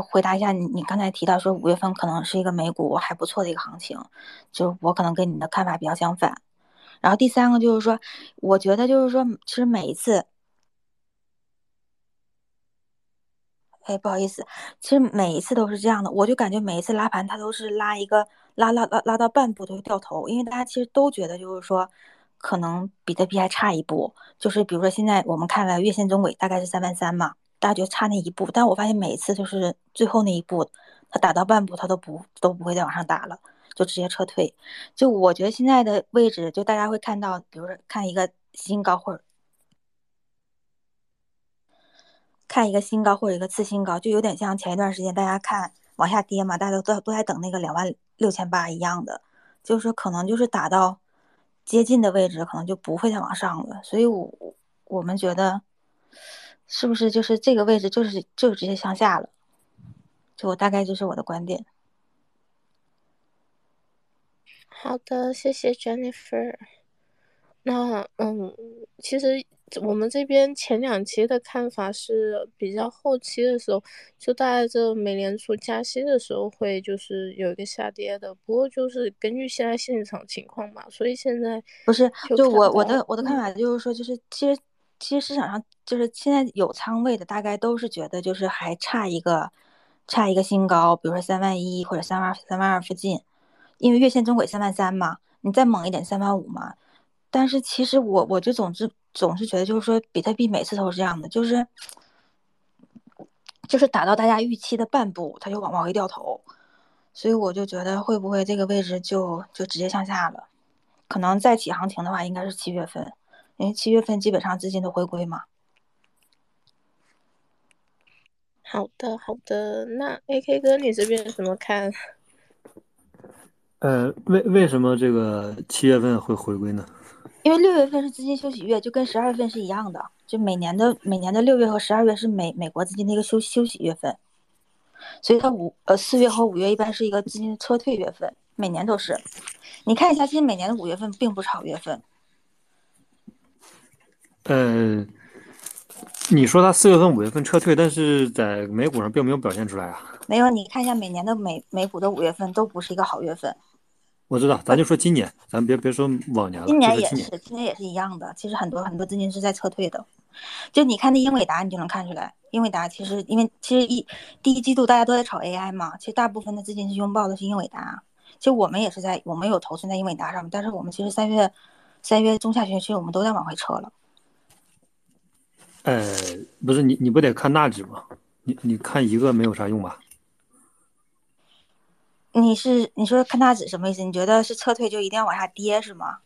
回答一下你刚才提到说5月份可能是一个美股还不错的一个行情，就我可能跟你的看法比较相反。然后第三个就是说，我觉得就是说，其实每一次，哎，不好意思，其实每一次都是这样的，我就感觉每一次拉盘，它都是拉一个拉到半步都会掉头，因为大家其实都觉得就是说，可能比特币还差一步，就是比如说现在我们看了月线中轨大概是33000嘛，大家觉得差那一步，但我发现每一次就是最后那一步，它打到半步它都不会再往上打了，就直接撤退。就我觉得现在的位置，就大家会看到，比如说看一个新高或者一个次新高，就有点像前一段时间大家看往下跌嘛，大家都在等那个26800一样的，就是可能就是打到接近的位置，可能就不会再往上了。所以我们觉得是不是就是这个位置就直接向下了？就我大概就是我的观点。好的，谢谢 Jennifer。那其实我们这边前两期的看法是比较后期的时候，就大概这美联储加息的时候会就是有一个下跌的，不过就是根据现在现场情况嘛，所以现在不是就我的看法就是说，就是其实市场上就是现在有仓位的大概都是觉得就是还差一个新高，比如说31000或者32000附近，因为月线中轨33000嘛，你再猛一点35000嘛。但是其实我就总是觉得就是说比特币每次都是这样的，就是打到大家预期的半步它就往回掉头，所以我就觉得会不会这个位置就直接向下了，可能再起行情的话应该是7月份，因为7月份基本上资金都回归嘛。好的，那 AK 哥你这边怎么看？为什么这个7月份会回归呢？因为6月份是资金休息月，就跟12月份是一样的，就每年的6月和12月是美国资金的一个休息月份，所以它4月和5月一般是一个资金撤退月份，每年都是。你看一下，其实每年的5月份并不是好月份。你说它4月份、5月份撤退，但是在美股上并没有表现出来啊。没有，你看一下每年的美股的5月份都不是一个好月份。我知道，咱就说今年，咱别说往年了。今年也是一样的。其实很多资金是在撤退的，就你看那英伟达，你就能看出来。英伟达其实因为第一季度大家都在炒 AI 嘛，其实大部分的资金是拥抱的是英伟达。其实我们有投资在英伟达上面，但是我们其实三月中下旬其实我们都在往回撤了。不是你不得看纳指吗？你看一个没有啥用吧？你说看纳指什么意思？你觉得是撤退就一定要往下跌是吗？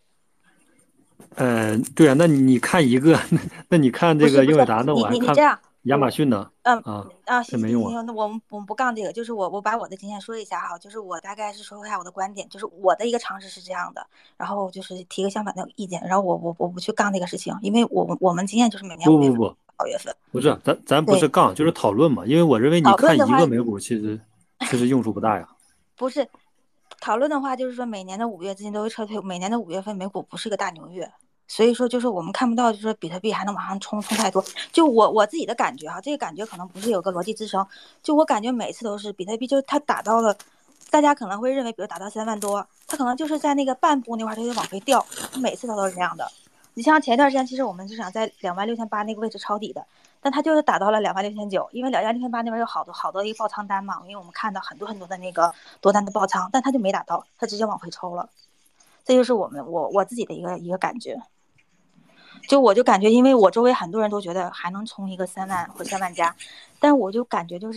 对啊，那你看一个，那你看这个英伟达呢？我还看亚马逊呢。是没用啊。那我们不杠这个，就是我把我的经验说一下哈，就是我大概是说一下我的观点，就是我的一个常识是这样的，然后就是提个相反的意见，然后我不去杠这个事情，因为我们经验就是每年不5月份。不是，咱不是杠，就是讨论嘛，因为我认为你看一个美股其实用处不大呀。不是讨论的话，就是说每年的5月资金都会撤退，每年的5月份美股不是个大牛月，所以说就是我们看不到，就是说比特币还能往上冲太多。就我自己的感觉哈，这个感觉可能不是有个逻辑支撑。就我感觉每次都是比特币，就是它打到了，大家可能会认为，比如打到3万多，它可能就是在那个半步那块它就往回掉，每次它都是这样的。你像前一段时间，其实我们是想在26800那个位置抄底的，但它就是打到了26900，因为26800那边有好多一个爆仓单嘛，因为我们看到很多的那个多单的爆仓，但它就没打到，它直接往回抽了。这就是我自己的一个感觉。就我就感觉，因为我周围很多人都觉得还能冲一个3万或3万加，但我就感觉就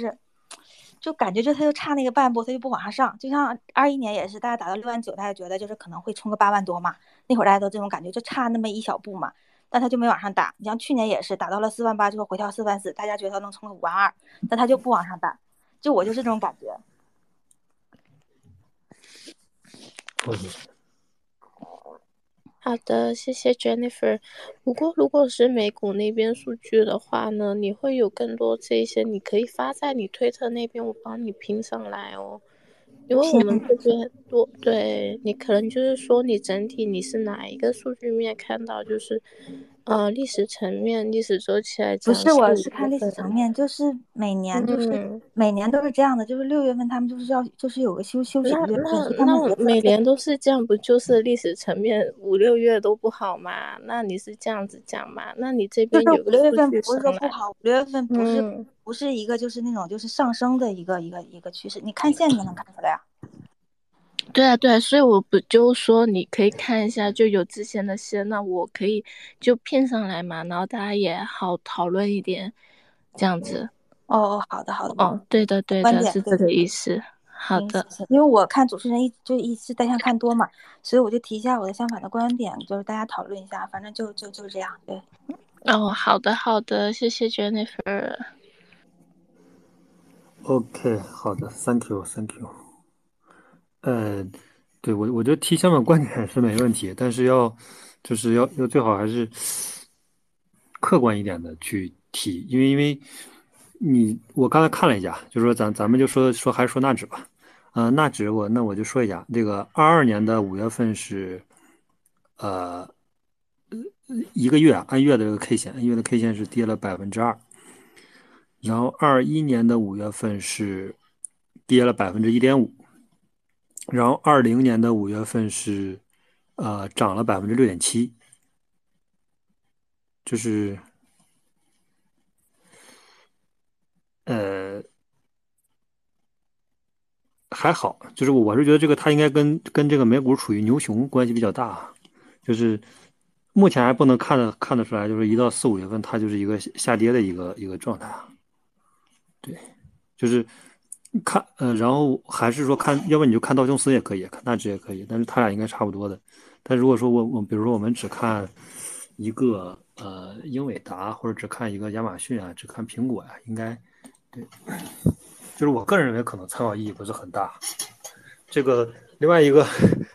它就差那个半步，它就不往上上。就像21年也是，大家打到6万9，大家觉得就是可能会冲个8万多嘛，那会儿大家都这种感觉，就差那么一小步嘛，但它就没往上打。你像去年也是打到了4万8之后回调4万4，大家觉得它能冲个5万2，但它就不往上打。就我就是这种感觉。好的，谢谢 Jennifer。不过如果是美股那边数据的话呢，你会有更多这些，你可以发在你推特那边，我帮你拼上来哦。因为我们这边多，对，你可能就是说你整体你是哪一个数据面看到，就是历史层面、历史周期来讲，不是，我是看历史层面，就是每年都是这样的，就是六月份他们就是有个休息月份，那每年都是这样，不就是历史层面五六月都不好嘛？那你是这样子讲嘛？那你这边有个数据上来，就是五六月份不是说不好，五六月份不是一个就是那种就是上升的一个趋势，你看线就能看出来啊。对啊对啊，所以我不就说你可以看一下，就有之前的线，那我可以就骗上来嘛，然后大家也好讨论一点这样子。哦，好的哦，对的对的，是这个意思。好的，因为我看主持人一直在向看多嘛，所以我就提一下我的相反的观点，就是大家讨论一下，反正就这样。对，哦，好的，谢谢 Jennifer。 OK， 好的， thank you。对，我觉得提相反观点是没问题，但是要最好还是客观一点的去提，因为我刚才看了一下，就是说咱们就说还是说纳指吧，纳指我就说一下，这个22年的5月份是一个月按月的这个 K 线，按月的 K 线是跌了2%，然后21年的5月份是跌了1.5%。然后20年的5月份是，涨了6.7%，就是，还好，就是我是觉得这个它应该跟这个美股处于牛熊关系比较大，就是目前还不能看得出来，就是一到4、5月份它就是一个下跌的一个状态，对，就是。看，然后还是说看，要不然你就看道琼斯也可以，看纳指也可以，但是它俩应该差不多的。但如果说我比如说我们只看一个英伟达，或者只看一个亚马逊啊，只看苹果呀，应该对，就是我个人认为可能参考意义不是很大。这个另外一个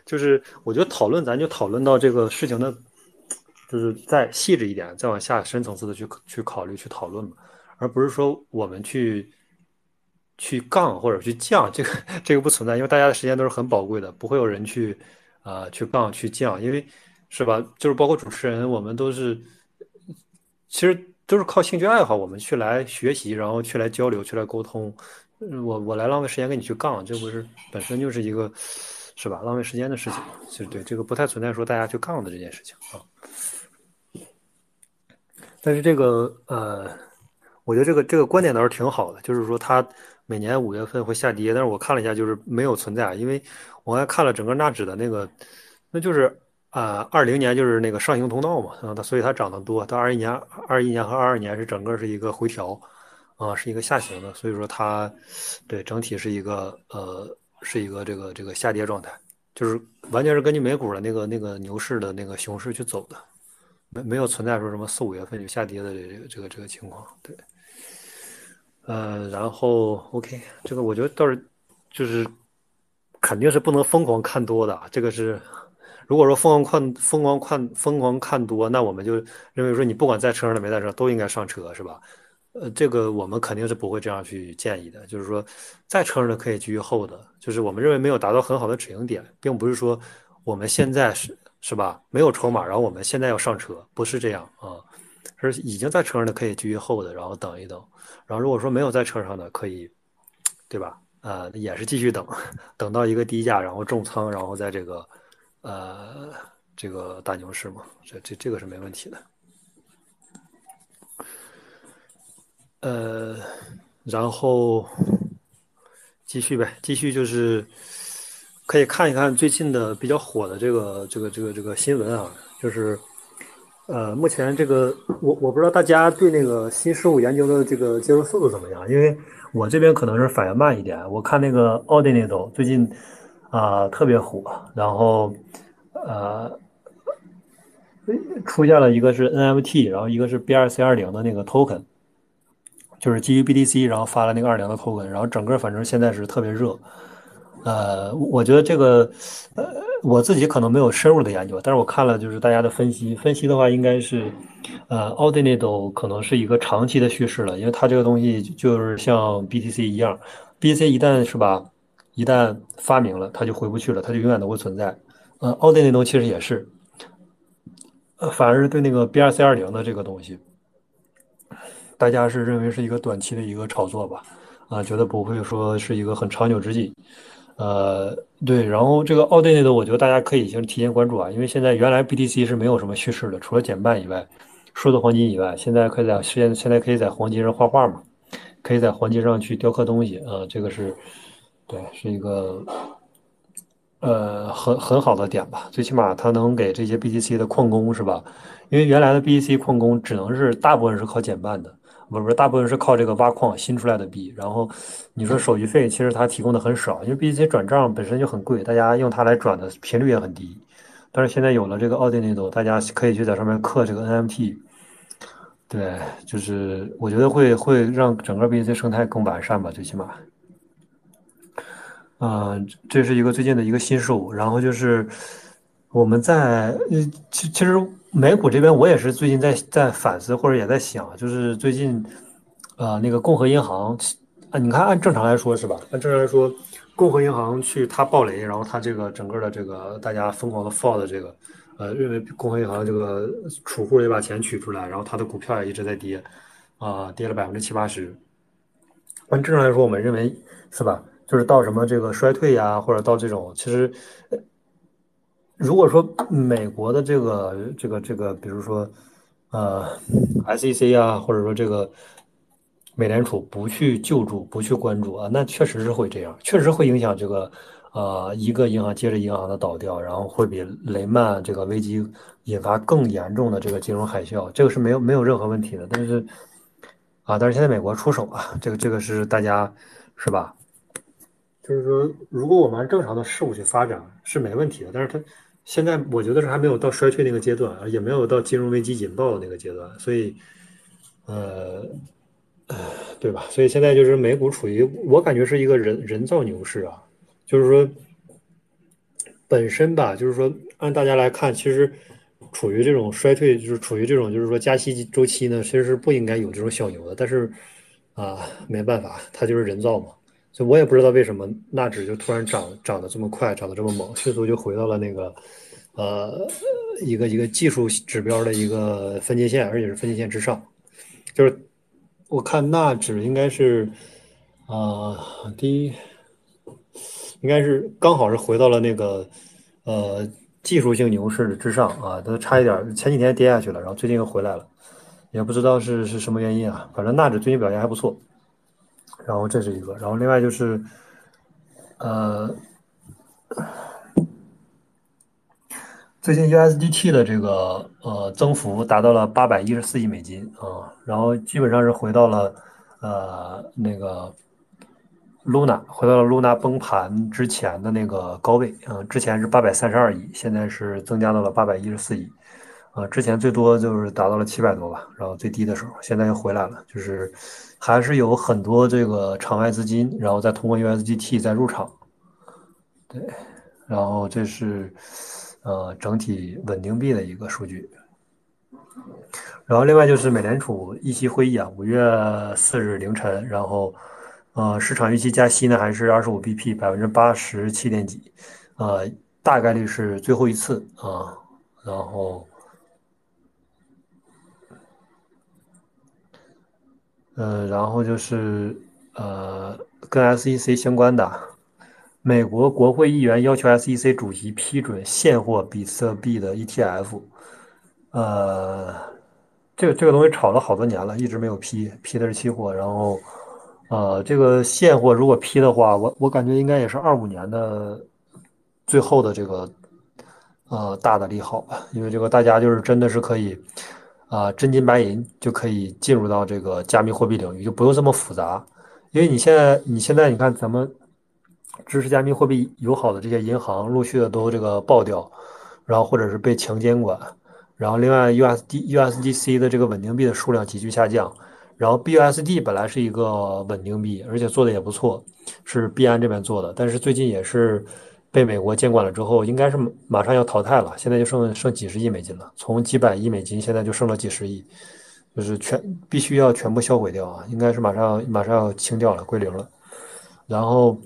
就是我觉得讨论咱就讨论到这个事情的，就是再细致一点，再往下深层次的去考虑去讨论嘛，而不是说我们去杠或者去降，这个不存在，因为大家的时间都是很宝贵的，不会有人去杠去降，因为是吧？就是包括主持人，我们都是其实都是靠兴趣爱好，我们去来学习，然后去来交流，去来沟通。我来浪费时间跟你去杠，这不是本身就是一个是吧？浪费时间的事情，就对这个不太存在说大家去杠的这件事情啊。但是这个我觉得这个观点倒是挺好的，就是说它。每年5月份会下跌，但是我看了一下，就是没有存在，因为我还看了整个纳指的那个，那就是20年就是那个上行通道嘛，它所以它涨得多，到21年和22年是整个是一个回调，是一个下行的，所以说它对整体是一个这个下跌状态，就是完全是根据美股的那个牛市的那个熊市去走的，没有存在说什么4、5月份就下跌的这个情况，对。然后 OK， 这个我觉得倒是就是肯定是不能疯狂看多的，这个是如果说疯狂看多，那我们就认为说你不管在车上的没在车都应该上车是吧？这个我们肯定是不会这样去建议的，就是说在车上的可以继续hold的，就是我们认为没有达到很好的止盈点，并不是说我们现在是吧没有筹码，然后我们现在要上车，不是这样啊。是已经在车上的可以继续hold的，然后等一等，然后如果说没有在车上的可以，对吧？也是继续等到一个低价，然后重仓，然后在这个这个大牛市嘛，这个是没问题的。然后继续就是可以看一看最近的比较火的这个新闻啊，就是。目前这个我不知道大家对那个新事物研究的这个接受速度怎么样，因为我这边可能是反应慢一点。我看那个 Ordinals 最近特别火，然后出现了一个是 NMT， 然后一个是 BRC20 的那个 token， 就是基于 BTC 然后发了那个20的 token， 然后整个反正现在是特别热。我觉得这个，我自己可能没有深入的研究，但是我看了就是大家的分析的话，应该是，Ordinals 可能是一个长期的趋势了，因为它这个东西就是像 BTC 一样 ，BTC 一旦是吧，一旦发明了，它就回不去了，它就永远都会存在。Ordinals 其实也是，反而是对那个 BRC20 的这个东西，大家是认为是一个短期的一个炒作吧，啊，觉得不会说是一个很长久之计。对，然后这个奥地利的，我觉得大家可以先提前关注啊，因为现在原来 BTC 是没有什么叙事的，除了减半以外，数字黄金以外，现在可以在黄金上画画嘛，可以在黄金上去雕刻东西啊，这个是，对，是一个很好的点吧，最起码它能给这些 BTC 的矿工是吧？因为原来的 BTC 矿工只能是大部分是靠减半的。不是，大部分是靠这个挖矿新出来的币，然后你说手续费其实它提供的很少，因为 BTC 转账本身就很贵，大家用它来转的频率也很低。但是现在有了这个 Ordinals， 大家可以去在上面刻这个 NMT， 对，就是我觉得会让整个 BTC 生态更完善吧，最起码。这是一个最近的一个新事物。然后就是我们在其实。美股这边我也是最近在反思，或者也在想，就是最近，那个共和银行啊，你看按正常来说是吧？按正常来说，共和银行去它暴雷，然后它这个整个的这个大家疯狂的 fall 的这个，认为共和银行这个储户也把钱取出来，然后它的股票也一直在跌，跌了70%-80%。按正常来说，我们认为是吧？就是到什么这个衰退呀，或者到这种其实。如果说美国的这个，比如说，SEC 啊，或者说这个美联储不去救助、不去关注啊，那确实是会这样，确实会影响这个一个银行接着银行的倒掉，然后会比雷曼这个危机引发更严重的这个金融海啸，这个是没有任何问题的。但是现在美国出手啊，这个是大家是吧？就是说，如果我们按正常的事物去发展是没问题的，但是它现在我觉得是还没有到衰退那个阶段，也没有到金融危机引爆的那个阶段，所以，对吧？所以现在就是美股处于我感觉是一个人造牛市啊，就是说本身吧，就是说按大家来看，其实处于这种衰退，就是处于这种就是说加息周期呢，其实是不应该有这种小牛的，但是没办法，它就是人造嘛。所以我也不知道为什么纳指就突然涨得这么快，涨得这么猛，迅速就回到了那个，一个技术指标的一个分界线，而且是分界线之上。就是我看纳指应该是，应该是刚好是回到了那个，技术性牛市之上啊，它差一点，前几天跌下去了，然后最近又回来了，也不知道是什么原因啊，反正纳指最近表现还不错。然后这是一个，然后另外就是，最近 USDT 的这个增幅达到了814亿美金啊，然后基本上是回到了那个 Luna 回到了 Luna 崩盘之前的那个高位啊，之前是832亿，现在是增加到了814亿啊，之前最多就是达到了700多吧，然后最低的时候，现在又回来了，就是。还是有很多这个场外资金，然后再通过 USDT 再入场，对，然后这是整体稳定币的一个数据。然后另外就是美联储议息会议啊，5月4日凌晨，然后市场预期加息呢还是25 BP 87%-几，大概率是最后一次啊，然后。然后就是跟 SEC 相关的，美国国会议员要求 SEC 主席批准现货比特币的 ETF， 这个东西炒了好多年了，一直没有批的是期货，然后这个现货如果批的话，我感觉应该也是25年的最后的这个大的利好吧，因为这个大家就是真的是可以。真金白银就可以进入到这个加密货币领域，就不用这么复杂。因为你现在你看咱们支持加密货币友好的这些银行陆续的都这个爆掉，然后或者是被强监管，然后另外 USDC 的这个稳定币的数量急剧下降，然后 BUSD 本来是一个稳定币，而且做的也不错，是币安这边做的，但是最近也是被美国监管了之后，应该是马上要淘汰了。现在就剩几十亿美金了，从几百亿美金现在就剩了几十亿，就是必须要全部销毁掉啊！应该是马上要清掉了，归零了。然后，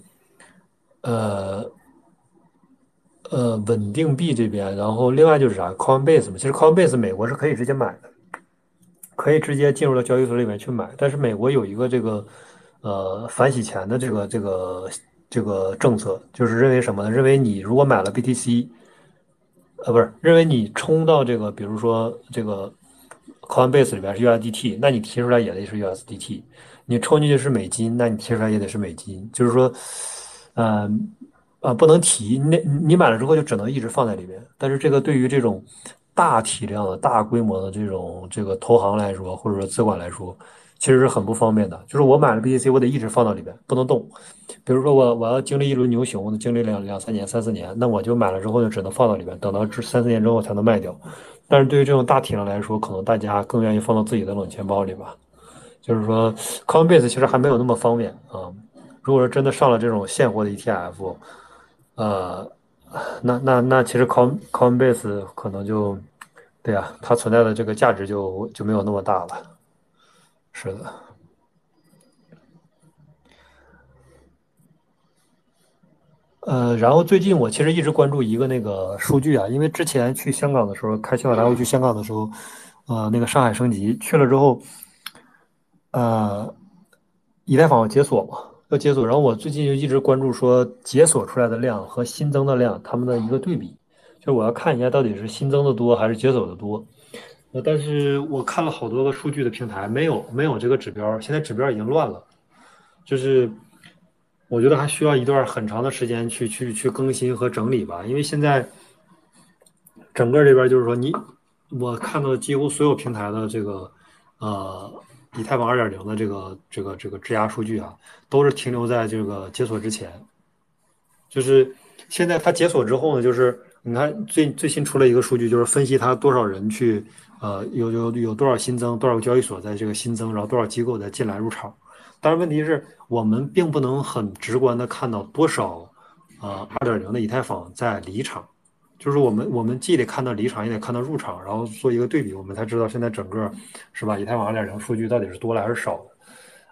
稳定币这边，然后另外就是啥 Coinbase 嘛，其实 Coinbase 美国是可以直接买的，可以直接进入到交易所里面去买，但是美国有一个这个反洗钱的这个政策，就是认为什么呢？认为你如果买了 BTC， 不是，认为你冲到这个，比如说这个 Coinbase 里边是 USDT， 那你提出来也得是 USDT， 你冲进去是美金，那你提出来也得是美金，就是说，不能提，你买了之后就只能一直放在里面。但是这个对于这种大体量的、大规模的这个投行来说，或者说资管来说，其实是很不方便的。就是我买了 BTC， 我得一直放到里面，不能动。比如说我要经历一轮牛熊，经历两三年、3、4年，那我就买了之后就只能放到里面，等到3、4年之后才能卖掉。但是对于这种大体量来说，可能大家更愿意放到自己的冷钱包里吧。就是说 ，Coinbase 其实还没有那么方便啊。如果说真的上了这种现货的 ETF。那其实 Coinbase 可能就，对啊，它存在的这个价值就没有那么大了。是的。然后最近我其实一直关注一个那个数据啊，因为之前去香港的时候，开新法大会去香港的时候，那个上海升级去了之后，以太坊解锁嘛。要解锁，然后我最近就一直关注说解锁出来的量和新增的量它们的一个对比，就是我要看一下到底是新增的多还是解锁的多。但是我看了好多个数据的平台没有这个指标，现在指标已经乱了，就是我觉得还需要一段很长的时间去更新和整理吧，因为现在整个这边就是说我看到几乎所有平台的这个以太坊 2.0 的这个质押数据啊，都是停留在这个解锁之前。就是现在它解锁之后呢，就是你看最新出了一个数据，就是分析它多少人去有多少新增，多少个交易所在这个新增，然后多少机构在进来入场。但是问题是我们并不能很直观的看到多少2.0 的以太坊在离场。就是我们既得看到离场，也得看到入场，然后做一个对比，我们才知道现在整个是吧，以太坊 2.0 数据到底是多了还是少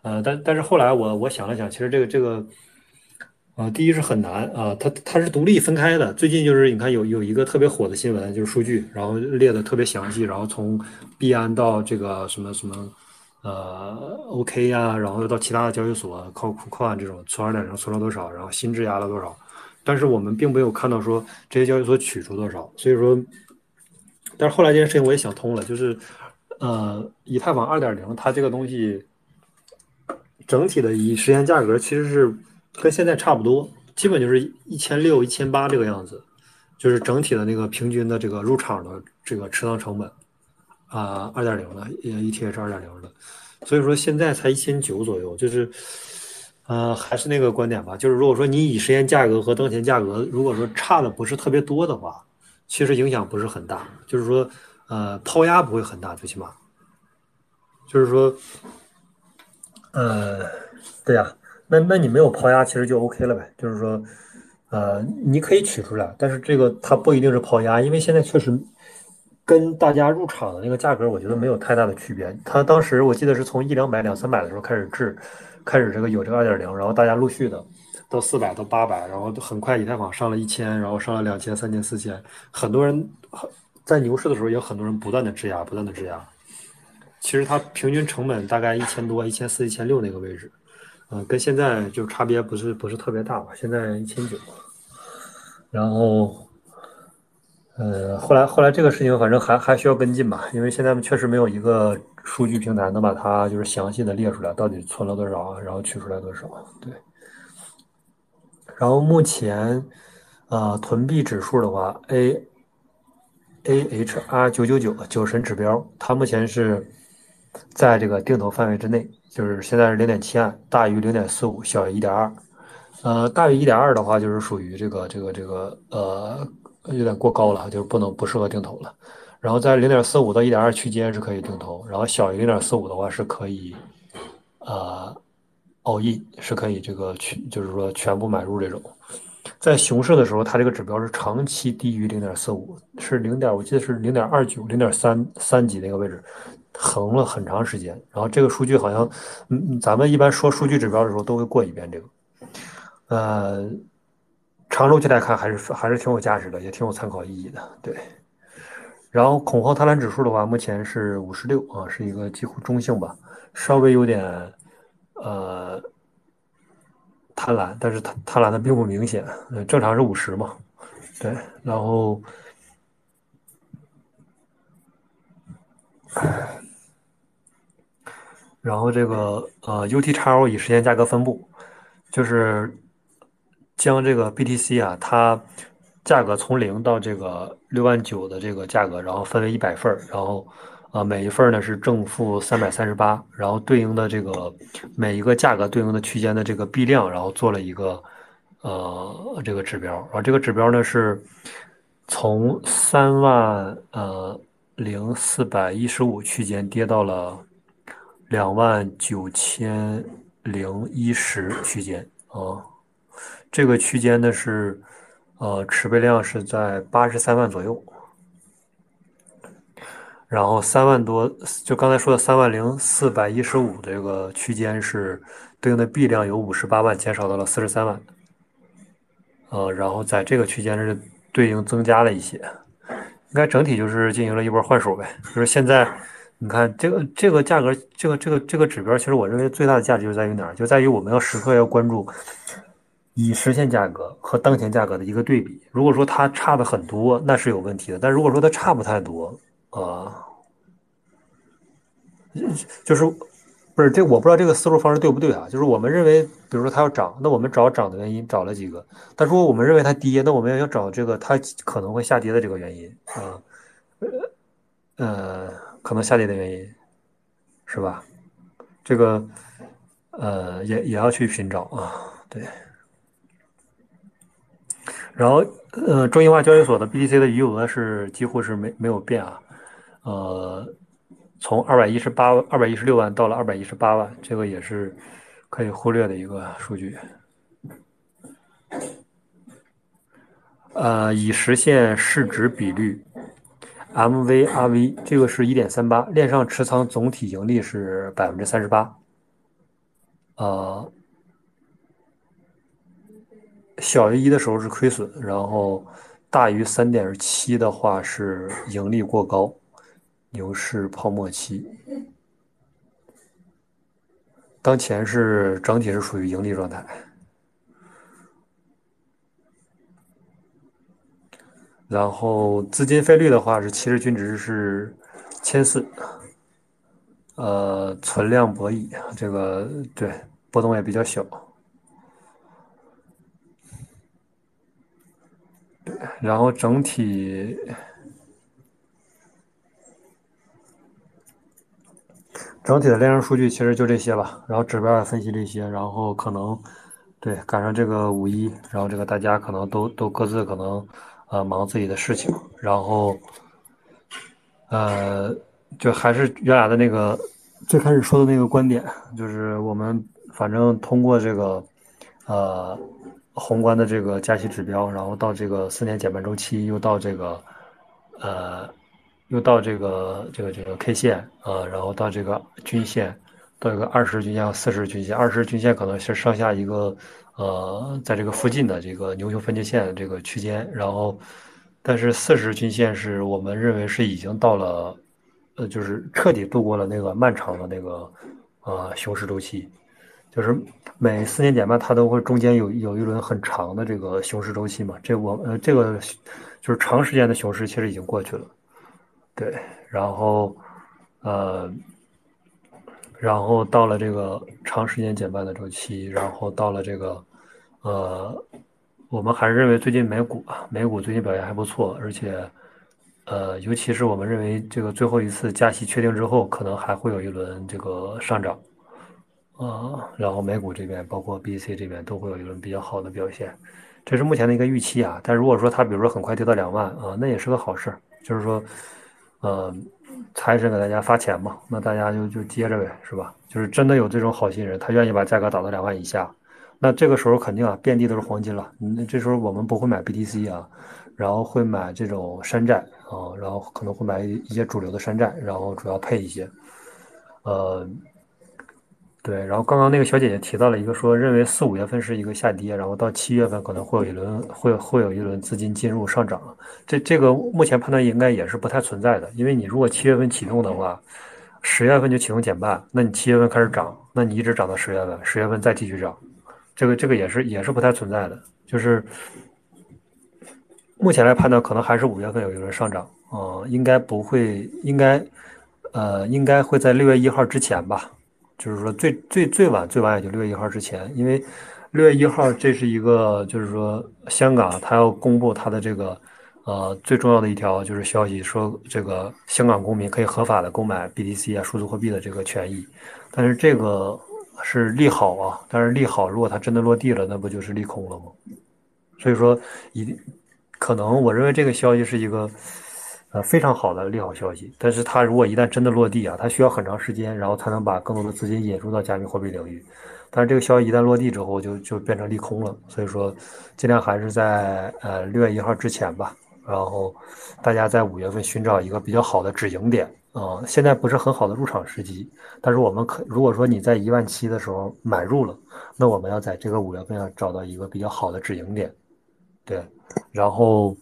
的。但是后来我想了想，其实这个第一是很难啊，它是独立分开的。最近就是你看有一个特别火的新闻，就是数据，然后列的特别详细，然后从币安到这个什么什么OK 啊，然后又到其他的交易所矿这种存 2.0 存了多少，然后新质押了多少。但是我们并没有看到说这些交易所取出多少，所以说，但是后来这件事情我也想通了，就是，以太坊 2.0 它这个东西整体的实现价格其实是跟现在差不多，基本就是1600、1800这个样子，就是整体的那个平均的这个入场的这个持仓成本啊，2.0 的 ETH 2.0 的，所以说现在才1900左右，就是。还是那个观点吧，就是如果说你以实现价格和当前价格，如果说差的不是特别多的话，其实影响不是很大，就是说，抛压不会很大，最起码，就是说，对呀，那你没有抛压，其实就 OK 了呗，就是说，你可以取出来，但是这个它不一定是抛压，因为现在确实跟大家入场的那个价格，我觉得没有太大的区别。它当时我记得是从100、200、200、300的时候开始这个有这个 2.0， 然后大家陆续的到400到800，然后很快以太坊上了1000，然后上了2000、3000、4000，很多人在牛市的时候也有很多人不断的质押，其实它平均成本大概1000多、1400、1600那个位置，跟现在就差别不是特别大吧，现在1900，然后后来这个事情反正还需要跟进吧，因为现在确实没有一个数据平台能把它就是详细的列出来，到底存了多少，然后取出来多少。对。然后目前，囤币指数的话 ，AHR999 酒神指标，它目前是在这个定投范围之内，就是现在是 0.72， 大于 0.45， 小于 1.2。大于 1.2 的话就是属于这个有点过高了，就是不适合定投了。然后在 0.45 到 1.2 区间是可以定投，然后小于 0.45 的话是可以all in， 是可以这个就是说全部买入这种。在熊市的时候，它这个指标是长期低于 0.45， 是我记得是 0.29、 0.3 级那个位置，横了很长时间。然后这个数据好像咱们一般说数据指标的时候都会过一遍这个。长周期来看还是挺有价值的，也挺有参考意义的。对。然后恐慌贪婪指数的话，目前是56啊，是一个几乎中性吧，稍微有点贪婪，但是贪婪的并不明显，正常是50嘛，对，然后这个UTXO 以时间价格分布，就是将这个 BTC 啊，它价格从0到这个6.9万的这个价格，然后分为100份，然后每一份呢是正负338，然后对应的这个每一个价格对应的区间的这个币量，然后做了一个这个指标，然后这个指标呢是从30415区间跌到了29010区间啊，这个区间呢是持备量是在83万左右。然后3万多，就刚才说的30415这个区间是对应的币量由58万减少到了43万，然后在这个区间是对应增加了一些，应该整体就是进行了一波换手呗。就是现在你看这个价格，这个指标，其实我认为最大的价值就在于哪儿？就在于我们要时刻要关注以实现价格和当前价格的一个对比。如果说它差的很多，那是有问题的；但如果说它差不太多，就是不是这？我不知道这个思路方式对不对啊？就是我们认为，比如说它要涨，那我们找涨的原因，找了几个；但如果我们认为它跌，那我们要找这个它可能会下跌的这个原因啊，可能下跌的原因是吧？这个也要去寻找啊，对。然后中心化交易所的 BTC 的余额是几乎是没有变啊，从216万到了218万，这个也是可以忽略的一个数据。已实现市值比率 MVRV 这个是 1.38， 链上持仓总体盈利是 38%， 小于1的时候是亏损，然后大于 3.7 的话是盈利过高，牛市泡沫期。当前是整体是属于盈利状态。然后资金费率的话是7日均值是1400，存量博弈这个对波动也比较小。然后整体。的链上数据其实就这些吧，然后指标也分析这些，然后可能对赶上这个5.1，然后这个大家可能都各自可能忙自己的事情，然后就还是原来的那个最开始说的那个观点，就是我们反正通过这个宏观的这个加息指标，然后到这个4年减半周期，又到这个这个 K 线啊，然后到这个均线，到一个20均线和40均线，20均线可能是上下一个在这个附近的这个牛熊分界线这个区间，然后但是40均线是我们认为是已经到了就是彻底度过了那个漫长的那个熊市周期，就是每4年减半它都会中间有一轮很长的这个熊市周期嘛，这个就是长时间的熊市其实已经过去了。对，然后，到了这个长时间减半的周期，然后到了这个，我们还是认为最近美股最近表现还不错，而且，尤其是我们认为这个最后一次加息确定之后，可能还会有一轮这个上涨，然后美股这边包括 BTC 这边都会有一轮比较好的表现，这是目前的一个预期啊。但如果说它比如说很快跌到2万啊，那也是个好事，就是说。财神给大家发钱嘛，那大家就接着呗，是吧？就是真的有这种好心人，他愿意把价格打到2万以下，那这个时候肯定啊，遍地都是黄金了。那这时候我们不会买 BTC 啊，然后会买这种山寨啊，然后可能会买一些主流的山寨，然后主要配一些。对，然后刚刚那个小姐姐提到了一个说，认为4、5月份是一个下跌，然后到7月份可能会有一轮资金进入上涨。这个目前判断应该也是不太存在的，因为你如果7月份启动的话，10月份就启动减半，那你7月份开始涨，那你一直涨到10月份，10月份再继续涨，这个也是不太存在的。就是目前来判断，可能还是5月份有一轮上涨，应该不会，应该会在6月1号之前吧。就是说最晚也就6月1号之前，因为6月1号这是一个就是说香港它要公布它的这个最重要的一条就是消息，说这个香港公民可以合法的购买 BTC 啊数字货币的这个权益，但是这个是利好啊，但是利好如果它真的落地了，那不就是利空了吗？所以说可能我认为这个消息是一个非常好的利好消息，但是它如果一旦真的落地啊，它需要很长时间，然后才能把更多的资金引入到加密货币领域。但是这个消息一旦落地之后就变成利空了，所以说尽量还是在6月1号之前吧。然后大家在5月份寻找一个比较好的止盈点啊，现在不是很好的入场时机，但是我们如果说你在17000的时候买入了，那我们要在这个5月份要找到一个比较好的止盈点。对，然后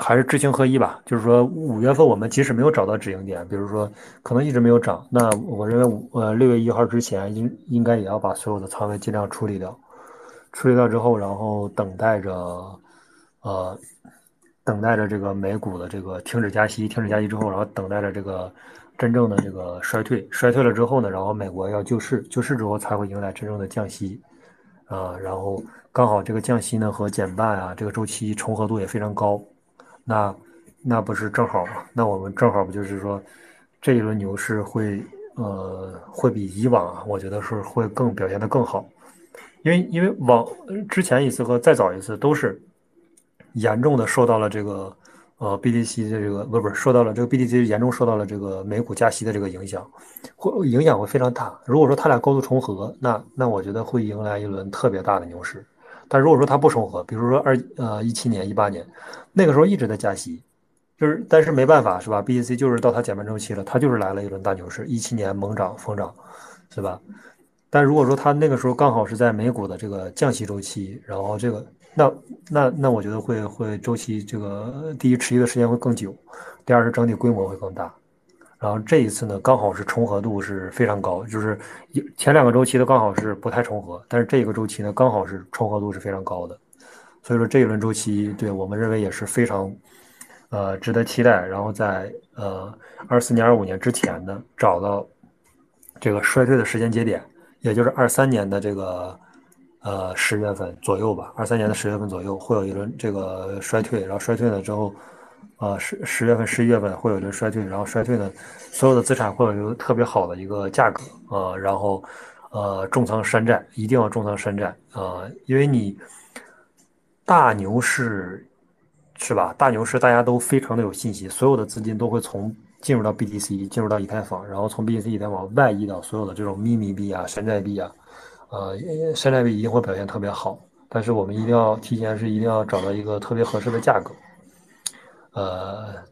还是知行合一吧，就是说5月份我们即使没有找到止盈点，比如说可能一直没有涨，那我认为6月1号之前应该也要把所有的仓位尽量处理掉，处理掉之后，然后等待着这个美股的这个停止加息之后，然后等待着这个真正的这个衰退了之后呢，然后美国要救市之后才会迎来真正的降息啊，然后刚好这个降息呢和减半啊这个周期重合度也非常高。那不是正好吗？那我们正好不就是说，这一轮牛市会比以往啊，我觉得是会更表现得更好，因为往之前一次和再早一次都是严重的受到了这个BTC 的这个不是受到了这个 BTC 严重受到了这个美股加息的这个影响会非常大。如果说它俩高度重合，那我觉得会迎来一轮特别大的牛市。但如果说它不重合，比如说2017年、2018年，那个时候一直在加息，就是但是没办法是吧 ？BTC 就是到它减半周期了，它就是来了一轮大牛市，17年疯涨，是吧？但如果说它那个时候刚好是在美股的这个降息周期，然后这个那我觉得会周期这个第一持续的时间会更久，第二是整体规模会更大。然后这一次呢，刚好是重合度是非常高，就是前两个周期都刚好是不太重合，但是这个周期呢，刚好是重合度是非常高的，所以说这一轮周期，对我们认为也是非常，值得期待。然后在24年、25年之前呢，找到这个衰退的时间节点，也就是23年的这个10月份左右吧，23年的10月份左右会有一轮这个衰退，然后衰退了之后。10月份、11月份会有一轮衰退，然后衰退呢，所有的资产会有一个特别好的一个价格然后重仓山寨，一定要重仓山寨因为你大牛市是吧？大牛市大家都非常的有信心，所有的资金都会从进入到 BTC， 进入到以太坊，然后从 BTC 以太坊外溢到所有的这种秘密币啊、山寨币啊山寨币一定会表现特别好，但是我们一定要提前是一定要找到一个特别合适的价格。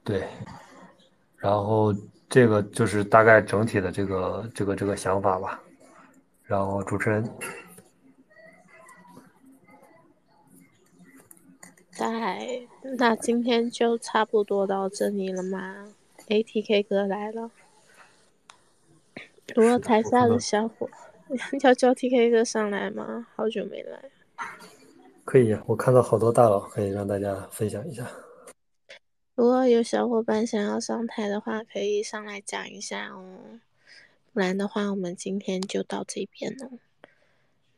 对，然后这个就是大概整体的这个想法吧。然后主持人，那今天就差不多到这里了吗 ？ATK 哥来了，如果台下的小伙要叫 TK 哥上来吗？好久没来。可以，我看到好多大佬，可以让大家分享一下。如果有小伙伴想要上台的话，可以上来讲一下哦。不然的话，我们今天就到这边了，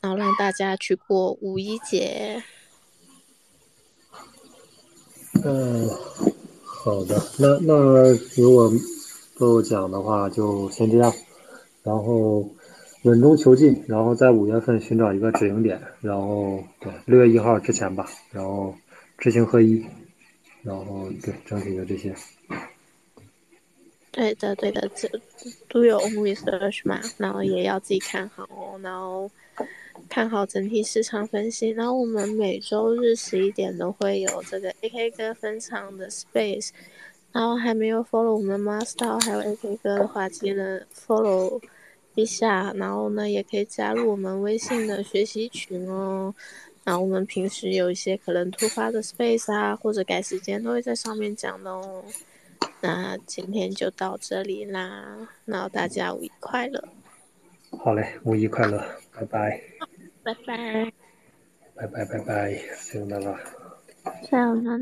然后让大家去过五一节。好的，那如果不讲的话，就先这样。然后稳中求进，然后在5月份寻找一个止盈点，然后对6月1号之前吧，然后知行合一。然后对整体的这些，对的，都有 research 嘛，然后也要自己看好哦，然后看好整体市场分析。然后我们每周日11点都会有这个 AK 哥分场的 space， 然后还没有 follow 我们 master 还有 AK 哥的话，记得 follow 一下，然后呢也可以加入我们微信的学习群哦。然后我们平时有一些可能突发的 space 啊，或者改时间都会在上面讲的哦。那今天就到这里啦，那大家五一快乐。好嘞，五一快乐，拜拜。拜拜。拜拜拜拜，See you later。